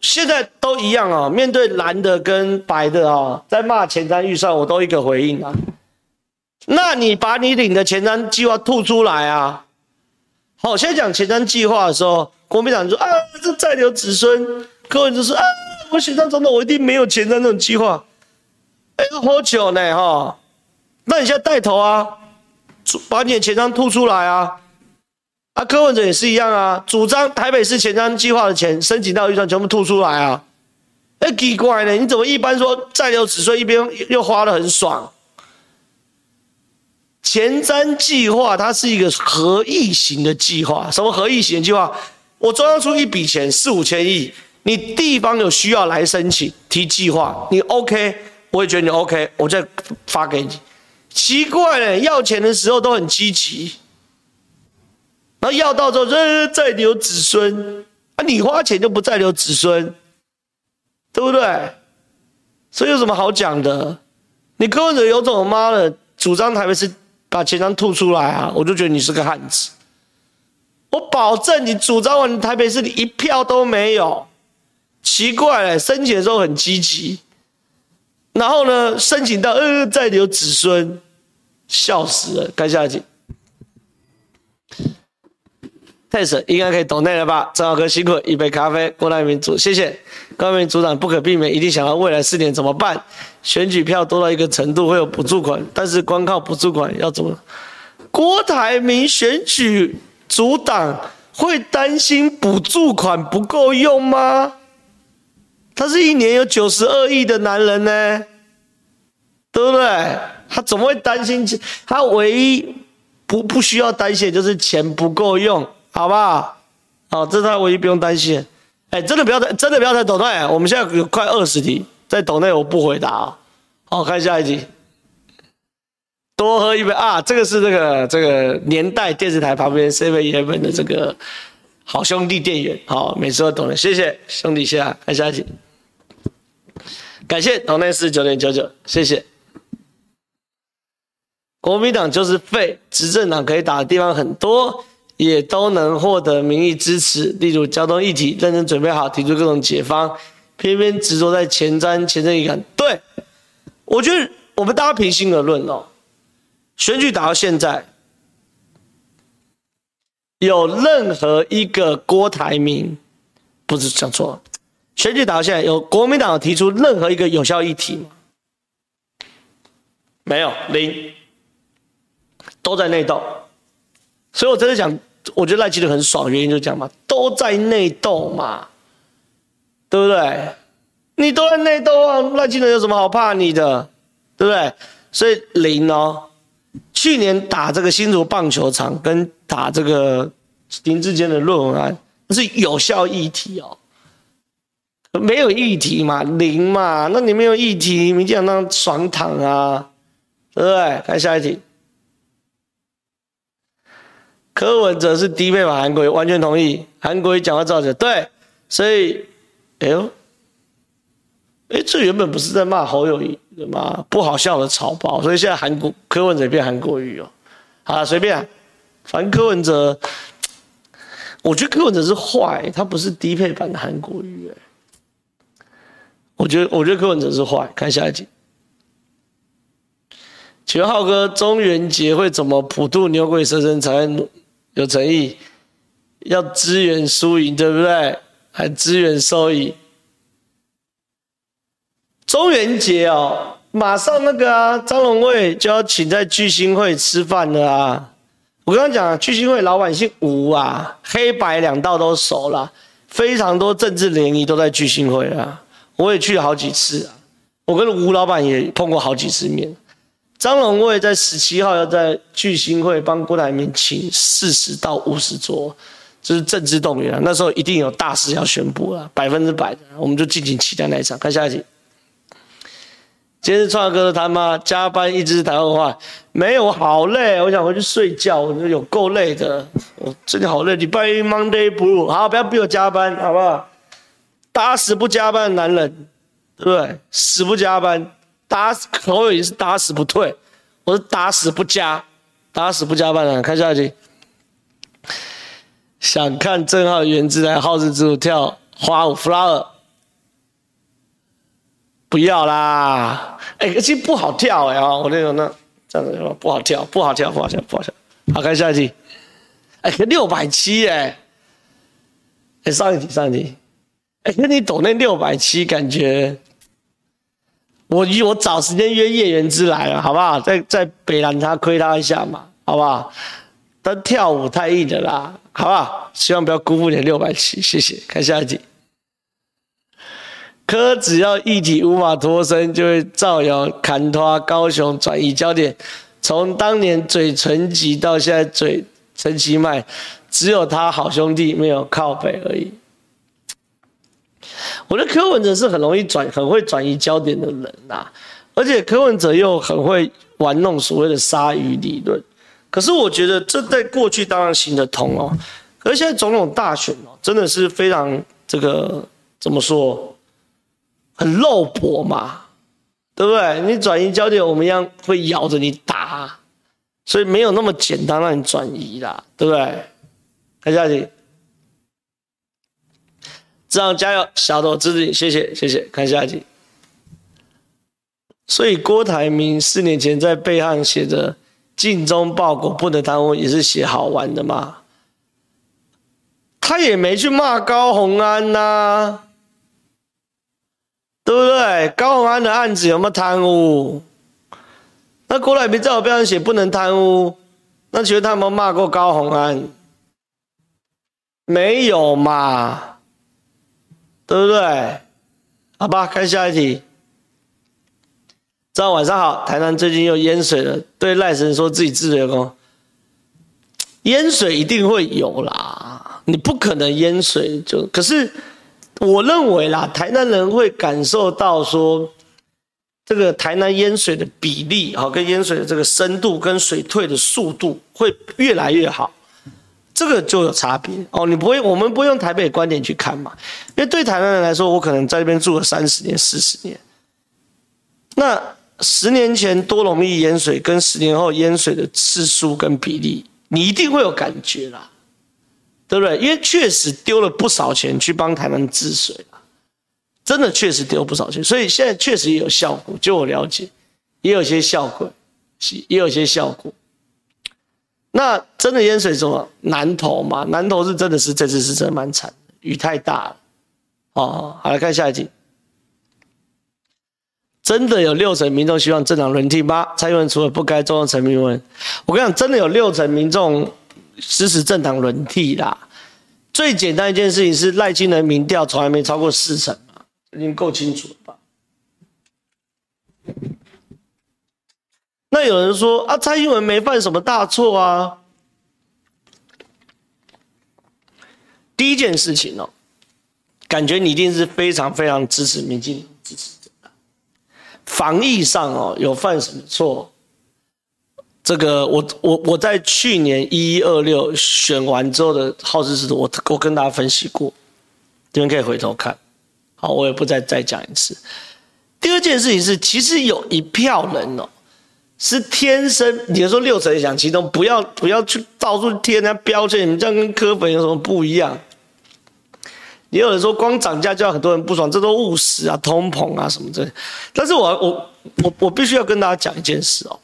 现在都一样哦。面对蓝的跟白的哦，在骂前瞻预算，我都一个回应啊。那你把你领的前瞻计划吐出来啊！好，现在讲前瞻计划的时候，国民党就说啊，这在留子孙；柯文哲说啊。我选上总统，我一定没有前瞻这种计划。哎，好久呢哈，那你现在带头啊，把你的前瞻吐出来啊！啊，柯文哲也是一样啊，主张台北市前瞻计划的钱申请到预算全部吐出来啊！哎，奇怪呢，你怎么一般说在留子孙，一边又花得很爽？前瞻计划它是一个合意型的计划，什么合意型的计划？我中央出一笔钱四五千亿。你地方有需要来申请提计划，你 OK， 我也觉得你 OK， 我再发给你。奇怪嘞，要钱的时候都很积极，然后要到之后说再留子孙，啊，你花钱就不再留子孙，对不对？这有什么好讲的？你柯文哲有种妈的主张台北市把钱塘吐出来啊，我就觉得你是个汉子。我保证你主张完台北市，你一票都没有。奇怪嘞、欸，申请的时候很积极，然后呢，申请到呃再留子孙，笑死了。看下一集。泰神应该可以懂内了吧？张浩哥辛苦，一杯咖啡，郭台铭组，谢谢。郭台铭组长不可避免，一定想到未来四年怎么办？选举票多到一个程度会有补助款，但是光靠补助款要怎么？郭台铭选举组长会担心补助款不够用吗？他是一年有九十二亿的男人呢，对不对？他怎么会担心？他唯一不不需要担心的就是钱不够用。好不好？好，这是他唯一不用担心。哎、欸，真的不要再，真的不要再抖内、啊。我们现在有快二十题，在抖内我不回答啊、哦。好，看下一题。多喝一杯啊！这个是这个这个年代电视台旁边 seven eleven 的这个好兄弟店员。好，每次都抖内，谢谢兄弟谢啊。看下一题。感谢抖内 四十九点九九， 谢谢。国民党就是废，执政党可以打的地方很多。也都能获得民意支持，例如交通议题，认真准备好，提出各种解方，偏偏执着在前瞻、前瞻一感。对，我觉得我们大家平心而论哦，选举打到现在，有任何一个郭台铭，不是讲错了，选举打到现在，有国民党提出任何一个有效议题吗？没有，零，都在内斗。所以我真的讲，我觉得赖清德很爽，原因就讲嘛，都在内斗嘛，对不对？你都在内斗啊，赖清德有什么好怕你的，对不对？所以零哦，去年打这个新竹棒球场跟打这个林志坚的论文案，那是有效议题哦，没有议题嘛，零嘛，那你没有议题，民进党那爽躺啊，对不对？看下一题。柯文哲是低配版韩国瑜，完全同意。韩国瑜讲话造者对，所以，哎呦，哎，这原本不是在骂侯友宜的吗？不好笑的草包，所以现在韩国柯文哲变韩国瑜哦。好啦，随便、啊，反正柯文哲，我觉得柯文哲是坏，他不是低配版的韩国瑜哎。我觉得，我觉得柯文哲是坏。看下一集。请问浩哥，中元节会怎么普渡牛鬼蛇神才会有诚意？要支援输赢，对不对？还支援收益。中元节哦，马上那个啊，张荣卫就要请在聚兴会吃饭了啊！我刚刚讲，聚兴会老板姓吴啊，黑白两道都熟啦，非常多政治联谊都在聚兴会啊，我也去了好几次啊，我跟吴老板也碰过好几次面。张荣卫在十七号要在聚兴会帮郭台铭请四十到五十桌，这、就是政治动员啊，那时候一定有大事要宣布啊，百分之百的，我们就敬请期待那一场。看下一集。今天是创哥的他妈加班一直是台湾话，没有，我好累，我想回去睡觉，我有够累的，我真的好累。礼拜一 Monday Blue， 好，不要逼我加班，好不好？打死不加班的男人，对不对？死不加班。打死侯友宜是打死不退，我是打死不加，打死不加班了。看下一集，想看郑浩源自来好事之舞跳花舞 flower， 不要啦！哎、欸，其实不好跳哎、欸、啊、哦，我那种那这样子不好跳，不好跳，不好跳，不好跳。好，看下一集，哎、欸，六百七哎，哎，上一集上一集，哎、欸，跟你懂那六百七感觉。我我找时间约叶元之来了，好不好？在在北南他亏他一下嘛，好不好？但跳舞太硬了啦，好不好？希望不要辜负你的六百七，谢谢。看下一集。柯只要议题无法脱身，就会造谣砍拖高雄转移焦点。从当年嘴唇级到现在嘴陈其迈，只有他好兄弟没有靠北而已。我觉得柯文哲是很容易转、很会转移焦点的人呐、啊，而且柯文哲又很会玩弄所谓的鲨鱼理论。可是我觉得这在过去当然行得通哦，可是现在总统大选哦，真的是非常这个怎么说，很肉搏嘛，对不对？你转移焦点，我们一样会咬着你打，所以没有那么简单让你转移啦，对不对？看下题，这样加油，小的我支持你，谢谢谢谢。看下题，所以郭台铭四年前在背上写着“尽忠报国，不能贪污”，也是写好玩的嘛。他也没去骂高虹安呐、啊，对不对？高虹安的案子有没有贪污？那郭台铭在我背上写不能贪污，那觉得他有没有骂过高虹安？没有嘛，对不对？好吧，看下一题。张晚上好，台南最近又淹水了，对赖神说自己治水工，淹水一定会有啦，你不可能淹水就，可是我认为啦，台南人会感受到说，这个台南淹水的比例，好，跟淹水的这个深度跟水退的速度会越来越好。这个就有差别哦，你不会，我们不用台北观点去看嘛，因为对台湾人来说，我可能在这边住了三十年、四十年，那十年前多容易淹水，跟十年后淹水的次数跟比例，你一定会有感觉啦，对不对？因为确实丢了不少钱去帮台湾治水啦，真的确实丢不少钱，所以现在确实也有效果，就我了解，也有些效果，也有些效果。那真的淹水什么南投嘛？南投是真的是这次是真的蛮惨的，雨太大了。哦，好，来看下一集。真的有六成民众希望政党轮替吗？蔡英文除了不该重用陈明文，我跟你讲，真的有六成民众支持政党轮替啦。最简单一件事情是赖清德民调从来没超过四成嘛，已经够清楚了吧？那有人说啊，蔡英文没犯什么大错啊。第一件事情哦，感觉你一定是非常非常支持民进党支持者的。防疫上哦，有犯什么错？这个我我我在去年一一二六选完之后的好事之徒，我我跟大家分析过，你们可以回头看。好，我也不再再讲一次。第二件事情是，其实有一票人哦。是天生，你说六成想其中，不要不要去到处贴人家标签，你们这样跟柯粉有什么不一样？也有人说光涨价就让很多人不爽，这都务实啊、通膨啊什么这。但是我我我我必须要跟大家讲一件事哦，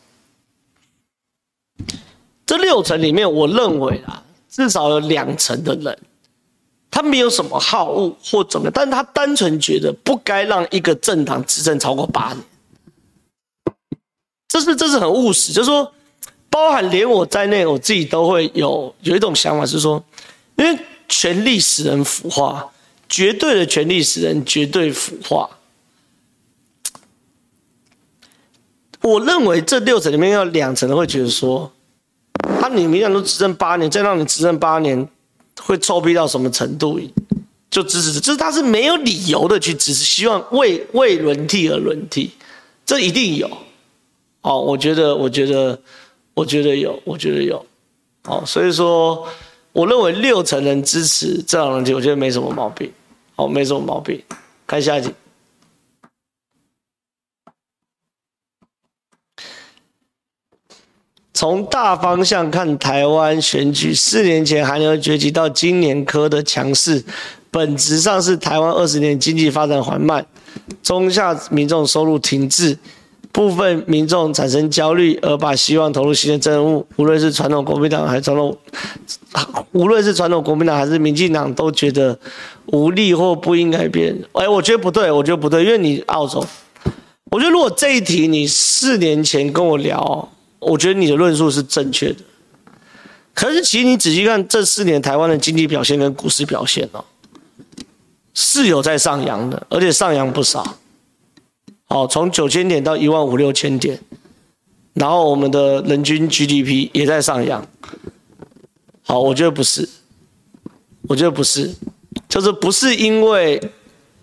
这六成里面，我认为啦，至少有两成的人，他没有什么好恶或怎么样，但是他单纯觉得不该让一个政党执政超过八年。这是这是很务实，就是说，包含连我在内，我自己都会有有一种想法，是说，因为权力使人腐化，绝对的权力使人绝对腐化。我认为这六层里面有两层会觉得说，他、啊、你民党都执政八年，再让你执政八年，会臭屁到什么程度？就支持，就是他是没有理由的去支持，希望为为轮替而轮替，这一定有。哦，我觉得，我觉得，我觉得有，我觉得有，哦，所以说，我认为六成人支持这样的题，我觉得没什么毛病，哦，没什么毛病。看下一题，从大方向看，台湾选举四年前韩流崛起到今年柯的强势，本质上是台湾二十年经济发展缓慢，中下民众收入停滞。部分民众产生焦虑，而把希望投入新的政务，无论是传统国民党还是传统，无论是传统国民党还是民进党，都觉得无力或不应改变。哎、欸，我觉得不对，我觉得不对，因为你澳洲，我觉得如果这一题你四年前跟我聊，我觉得你的论述是正确的。可是，其实你仔细看这四年台湾的经济表现跟股市表现哦，是有在上扬的，而且上扬不少。哦，从九千点到一万五六千点，然后我们的人均 G D P 也在上扬。好，我觉得不是，我觉得不是，就是不是因为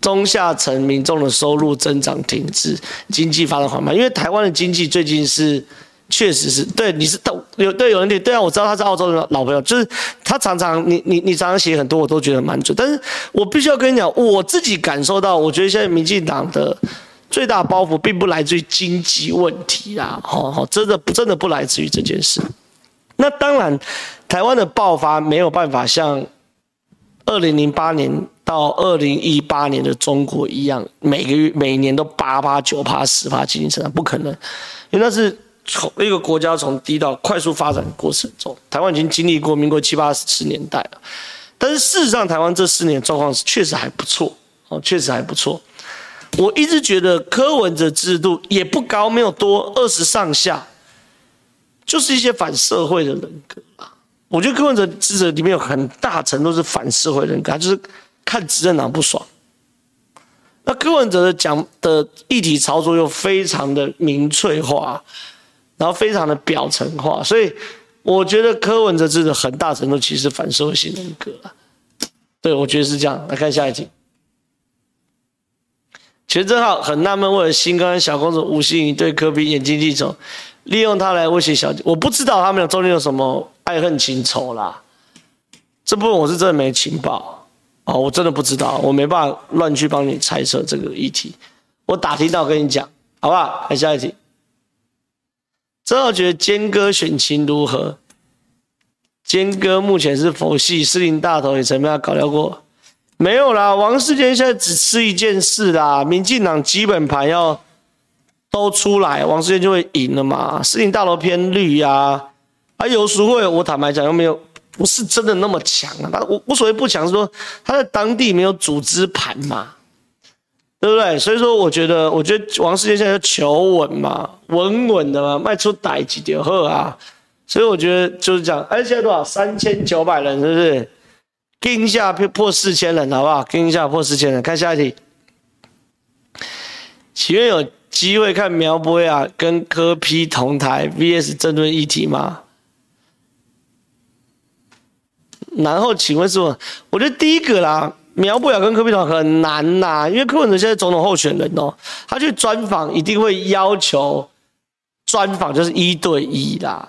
中下层民众的收入增长停滞，经济发展缓慢。因为台湾的经济最近是确实是对你是有对有人对对啊，我知道他是澳洲的老朋友，就是他常常你你你常常写很多，我都觉得蛮准。但是我必须要跟你讲，我自己感受到，我觉得现在民进党的。最大包袱并不来自于经济问题啦，好好，真的真的不来自于这件事。那当然，台湾的爆发没有办法像二零零八年到二零一八年的中国一样，每个月每年都 百分之八、九、十 经济成长，不可能，因为那是从一个国家从低到快速发展的过程中，台湾已经经历过民国七八十年代了。但是事实上，台湾这四年状况确实还不错，哦，确实还不错。我一直觉得柯文哲制度也不高，没有多二十上下，就是一些反社会的人格啦。我觉得柯文哲制度里面有很大程度是反社会人格，他就是看执政党不爽。那柯文哲的讲的议题操作又非常的民粹化，然后非常的表层化，所以我觉得柯文哲制度很大程度其实是反社会性人格啦。对，我觉得是这样。来看下一题。全正浩很纳闷，为了新高跟小公主吴欣怡对柯 P 眼睛记仇，利用他来威胁小姐。我不知道他们俩中间有什么爱恨情仇啦，这部分我是真的没情报哦，我真的不知道，我没办法乱去帮你猜测这个议题。我打听到跟你讲，好不好？看下一题。真的觉得坚哥选情如何？坚哥目前是佛系，士林大头也曾被他搞掉过。没有啦，王世坚现在只吃一件事啦，民进党基本盘要都出来，王世坚就会赢了嘛。士林大楼偏绿啊，而游淑慧，我坦白讲又没有，不是真的那么强啊。他我我所谓不强是说他在当地没有组织盘嘛，对不对？所以说我觉得，我觉得王世坚现在就求稳嘛，稳稳的嘛，卖出代志就好啊。所以我觉得就是这样。哎，现在多少？三千九百人，是不是？盯一下破四千人，好不好？盯一下破四千人，看下一题。请问有机会看苗博雅跟柯 P 同台 V S 政论议题吗？然后请问是我，我觉得第一个啦，苗博雅跟柯 P 同台很难啦，因为柯文哲现在总统候选人哦，他去专访一定会要求专访就是一对一啦。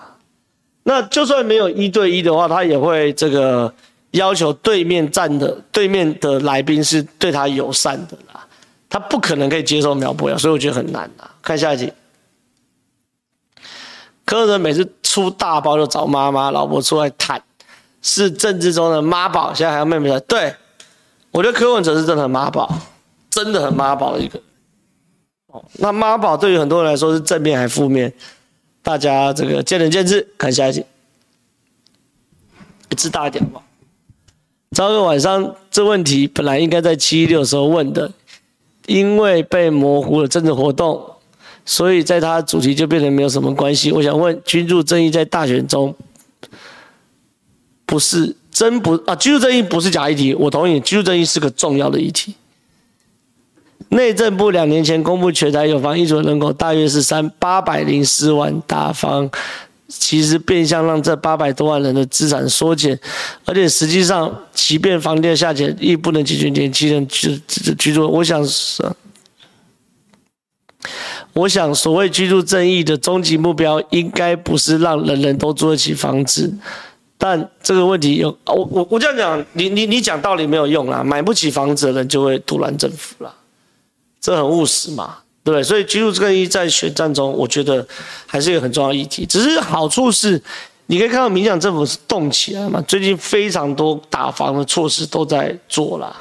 那就算没有一对一的话，他也会这个。要求对面站的对面的来宾是对他友善的啦，他不可能可以接受苗博雅，所以我觉得很难啦。看下一集，柯文哲每次出大包就找妈妈、老婆出来谈，是政治中的妈宝，现在还要妹妹来。对，我觉得柯文哲是真的很妈宝，真的很妈宝的一个。哦，那妈宝对于很多人来说是正面还负面，大家这个见仁见智。看下一集，字大一点吧。赵哥晚上这问题本来应该在七一六时候问的，因为被模糊了政治活动，所以在他主题就变得没有什么关系。我想问，居住正义在大选中不是真不啊？居住正义不是假议题，我同意，居住正义是个重要的议题。内政部两年前公布全台有房一族人口大约是三八百零四万大方。其实变相让这八百多万人的资产缩减，而且实际上，即便房价下跌，亦不能解决年轻人居住。我想，我想所谓居住正义的终极目标，应该不是让人人都住得起房子。但这个问题有，我我我这样讲，你你你讲道理没有用啦，买不起房子的人就会阻拦政府啦，这很务实嘛。对不对？所以居住正义在选战中，我觉得还是一个很重要的议题。只是好处是，你可以看到民进党政府是动起来嘛，最近非常多打房的措施都在做啦。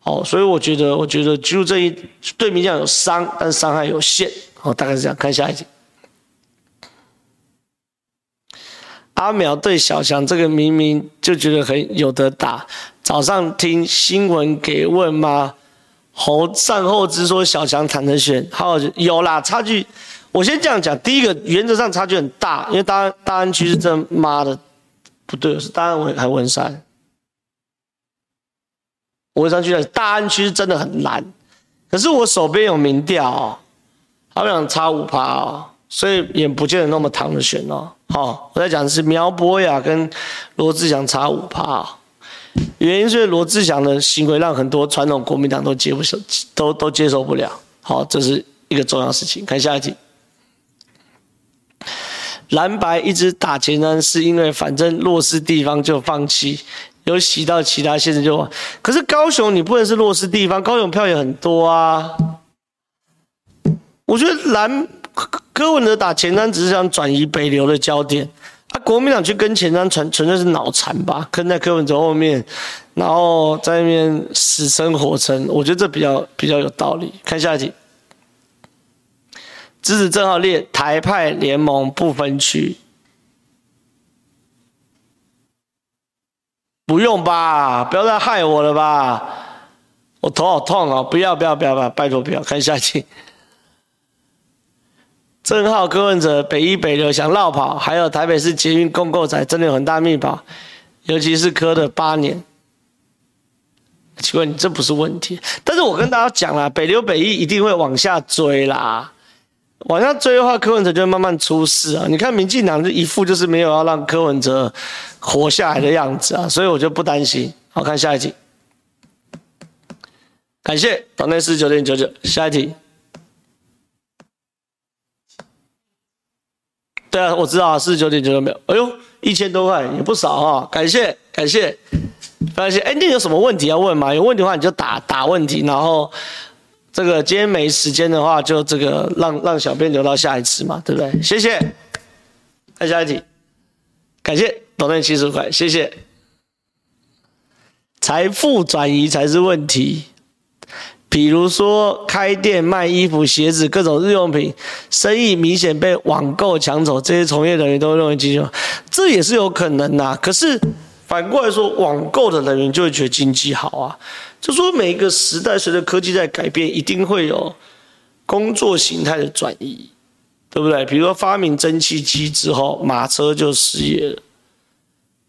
好，所以我觉得，我觉得居住正义对民进党有伤，但是伤害有限。好，大概是这样。看下一集。阿苗对小翔这个明明就觉得很有得打，早上听新闻给问吗？侯善后之说小强坦诚选，好有啦差距。我先这样讲，第一个原则上差距很大，因为大安大安区是真妈的不对，是大安还文山，文山区大安区是真的很难。可是我手边有民调哦，他们俩差 百分之五 哦，所以也不见得那么躺着选哦。哦，我在讲的是苗博雅跟罗志祥差 百分之五 哦。原因是罗志祥的行为让很多传统国民党都接不受，都都接受不了。好，这是一个重要事情。看下一题。蓝白一直打前瞻，是因为反正弱势地方就放弃，有洗到其他县市就。可是高雄你不能是弱势地方，高雄票也很多啊。我觉得蓝柯文哲打前瞻只是想转移北流的焦点，啊，国民党去跟前瞻纯粹是脑残吧，跟在柯文哲后面，然后在那边死撑活撑，我觉得这比较比较有道理。看下一题，支持郑浩烈台派联盟不分区。不用吧，不要再害我了吧，我头好痛哦！不要不要不要吧，拜托不要！看下去，郑浩柯文哲北一北流想绕跑，还有台北市捷运共购仔真的有很大密保，尤其是柯的八年。奇怪，你这不是问题，但是我跟大家讲啦，北流北一一定会往下追啦。往下追的话，柯文哲就会慢慢出事啊！你看民进党一副就是没有要让柯文哲活下来的样子啊，所以我就不担心。好，看下一题，感谢党内 四十九点九九。下一题，对啊，我知道啊 ，四十九点九九 秒，哎呦，一千多块也不少啊！感谢感谢感谢。哎，你有什么问题要问吗？有问题的话你就打打问题，然后。这个今天没时间的话，就这个让让小编留到下一次嘛，对不对？谢谢。看下一题，感谢董内七十块，谢谢。财富转移才是问题，比如说开店卖衣服、鞋子、各种日用品，生意明显被网购抢走，这些从业人员都认为经济，这也是有可能的啊。可是。反过来说，网购的人员就会觉得经济好啊。就说每一个时代随着科技在改变，一定会有工作形态的转移，对不对？比如说发明蒸汽机之后，马车就失业了；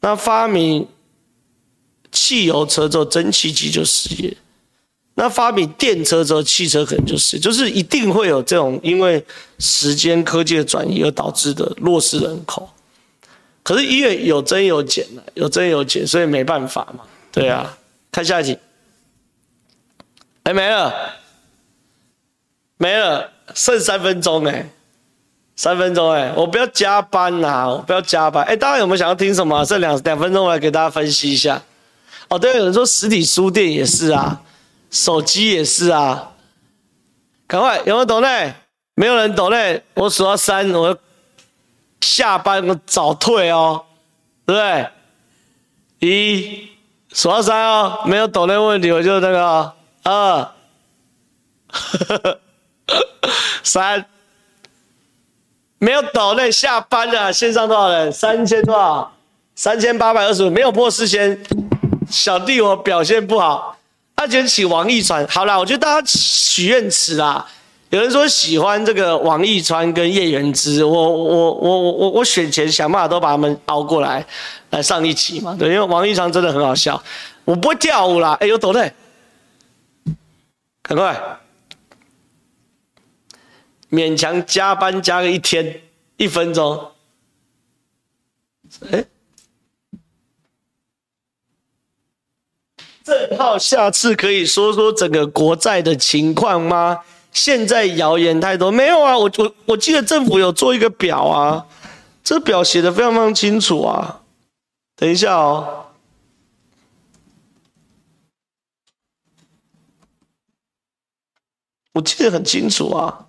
那发明汽油车之后，蒸汽机就失业；那发明电车之后，汽车可能就失业。就是一定会有这种因为时间科技的转移而导致的弱势人口。可是因为有增有减的，有增有减，所以没办法嘛。对啊，看下一题。哎、欸，没了，没了，剩三分钟哎、欸，三分钟哎、欸，我不要加班啦、啊，我不要加班。哎、欸，大家有没有想要听什么、啊？剩两两分钟，我来给大家分析一下。哦，对，有人说实体书店也是啊，手机也是啊。赶快，有没有抖内？没有人抖内，我数到三，我。下班我早退哦，对不对？一数到三哦，没有抖内问题我就那个、哦、二三，没有抖内下班了、啊。线上多少人？三千多少？三千八百二十五，没有破四千。小弟我表现不好，他觉得起王一传好啦，我觉得大家许愿池啦。有人说喜欢这个王一川跟叶元之，我我我我我选前想办法都把他们熬过来，来上一期嘛，对，因为王一川真的很好笑，我不会跳舞啦，哎、欸，有抖内，赶快，勉强加班加个一天一分钟，哎、欸，正浩下次可以说说整个国债的情况吗？现在谣言太多，没有啊，我我我记得政府有做一个表啊，这表写得非常非常清楚啊。等一下哦，我记得很清楚啊。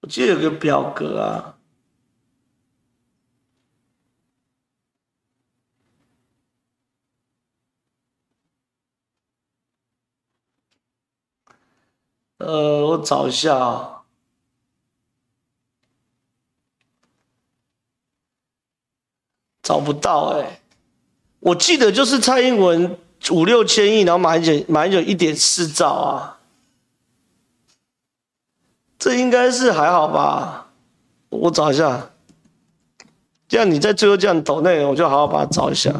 我记得有个表格啊。呃，我找一下啊、哦。找不到哎、欸。我记得就是蔡英文五六千亿，然后马英九马英九一点四兆啊。这应该是还好吧？我找一下。这样你在最后这样抖内容，我就好好把它找一下。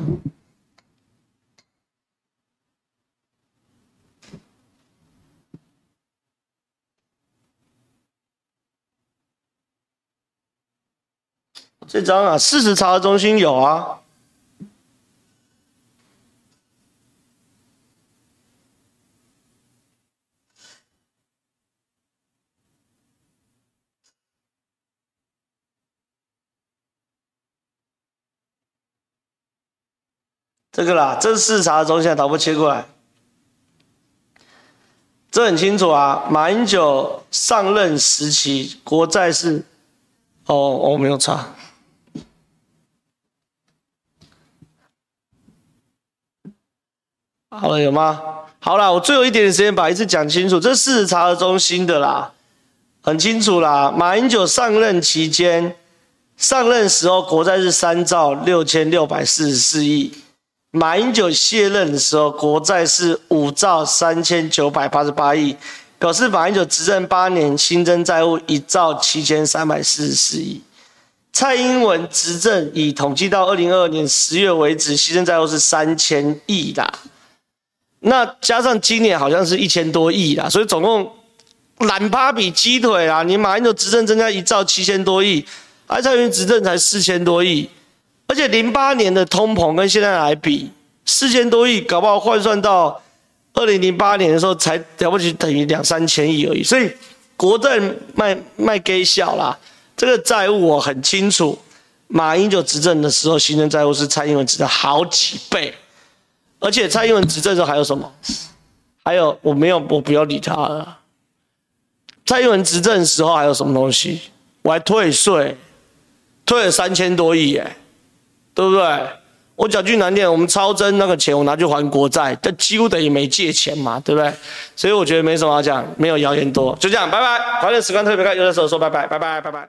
这张啊，事实查核中心有啊。这个啦，这视察走起来导播切过来，这很清楚啊。马英九上任时期，国债是哦，我没有查。好了，有吗？好啦，我最后一点点时间把一次讲清楚，这视察中心的啦，很清楚啦。马英九上任期间，上任时候国债是三兆六千六百四十四亿，马英九卸任的时候国债是五兆三千九百八十八亿，表示马英九执政八年新增债务一兆七千三百四十四亿。蔡英文执政以统计到二零二二年十月为止，新增债务是三千亿啦。那加上今年好像是一千多亿啦，所以总共懒趴比鸡腿啦。你马英九执政增加一兆七千多亿，而蔡英文执政才四千多亿，而且零八年的通膨跟现在来比，四千多亿搞不好换算到二零零八年的时候才了不起等于两三千亿而已。所以国债卖卖给小啦，这个债务我很清楚。马英九执政的时候，新增债务是蔡英文执政好几倍。而且蔡英文执政的时候还有什么？还有我没有，我不要理他了。蔡英文执政的时候还有什么东西？我还退税，退了三千多亿，哎，对不对？我讲句难听，我们超征那个钱，我拿去还国债，但几乎等于没借钱嘛，对不对？所以我觉得没什么好讲，没有谣言多，就这样，拜拜。讨论时光特别快，有的时候说拜拜，拜拜，拜拜。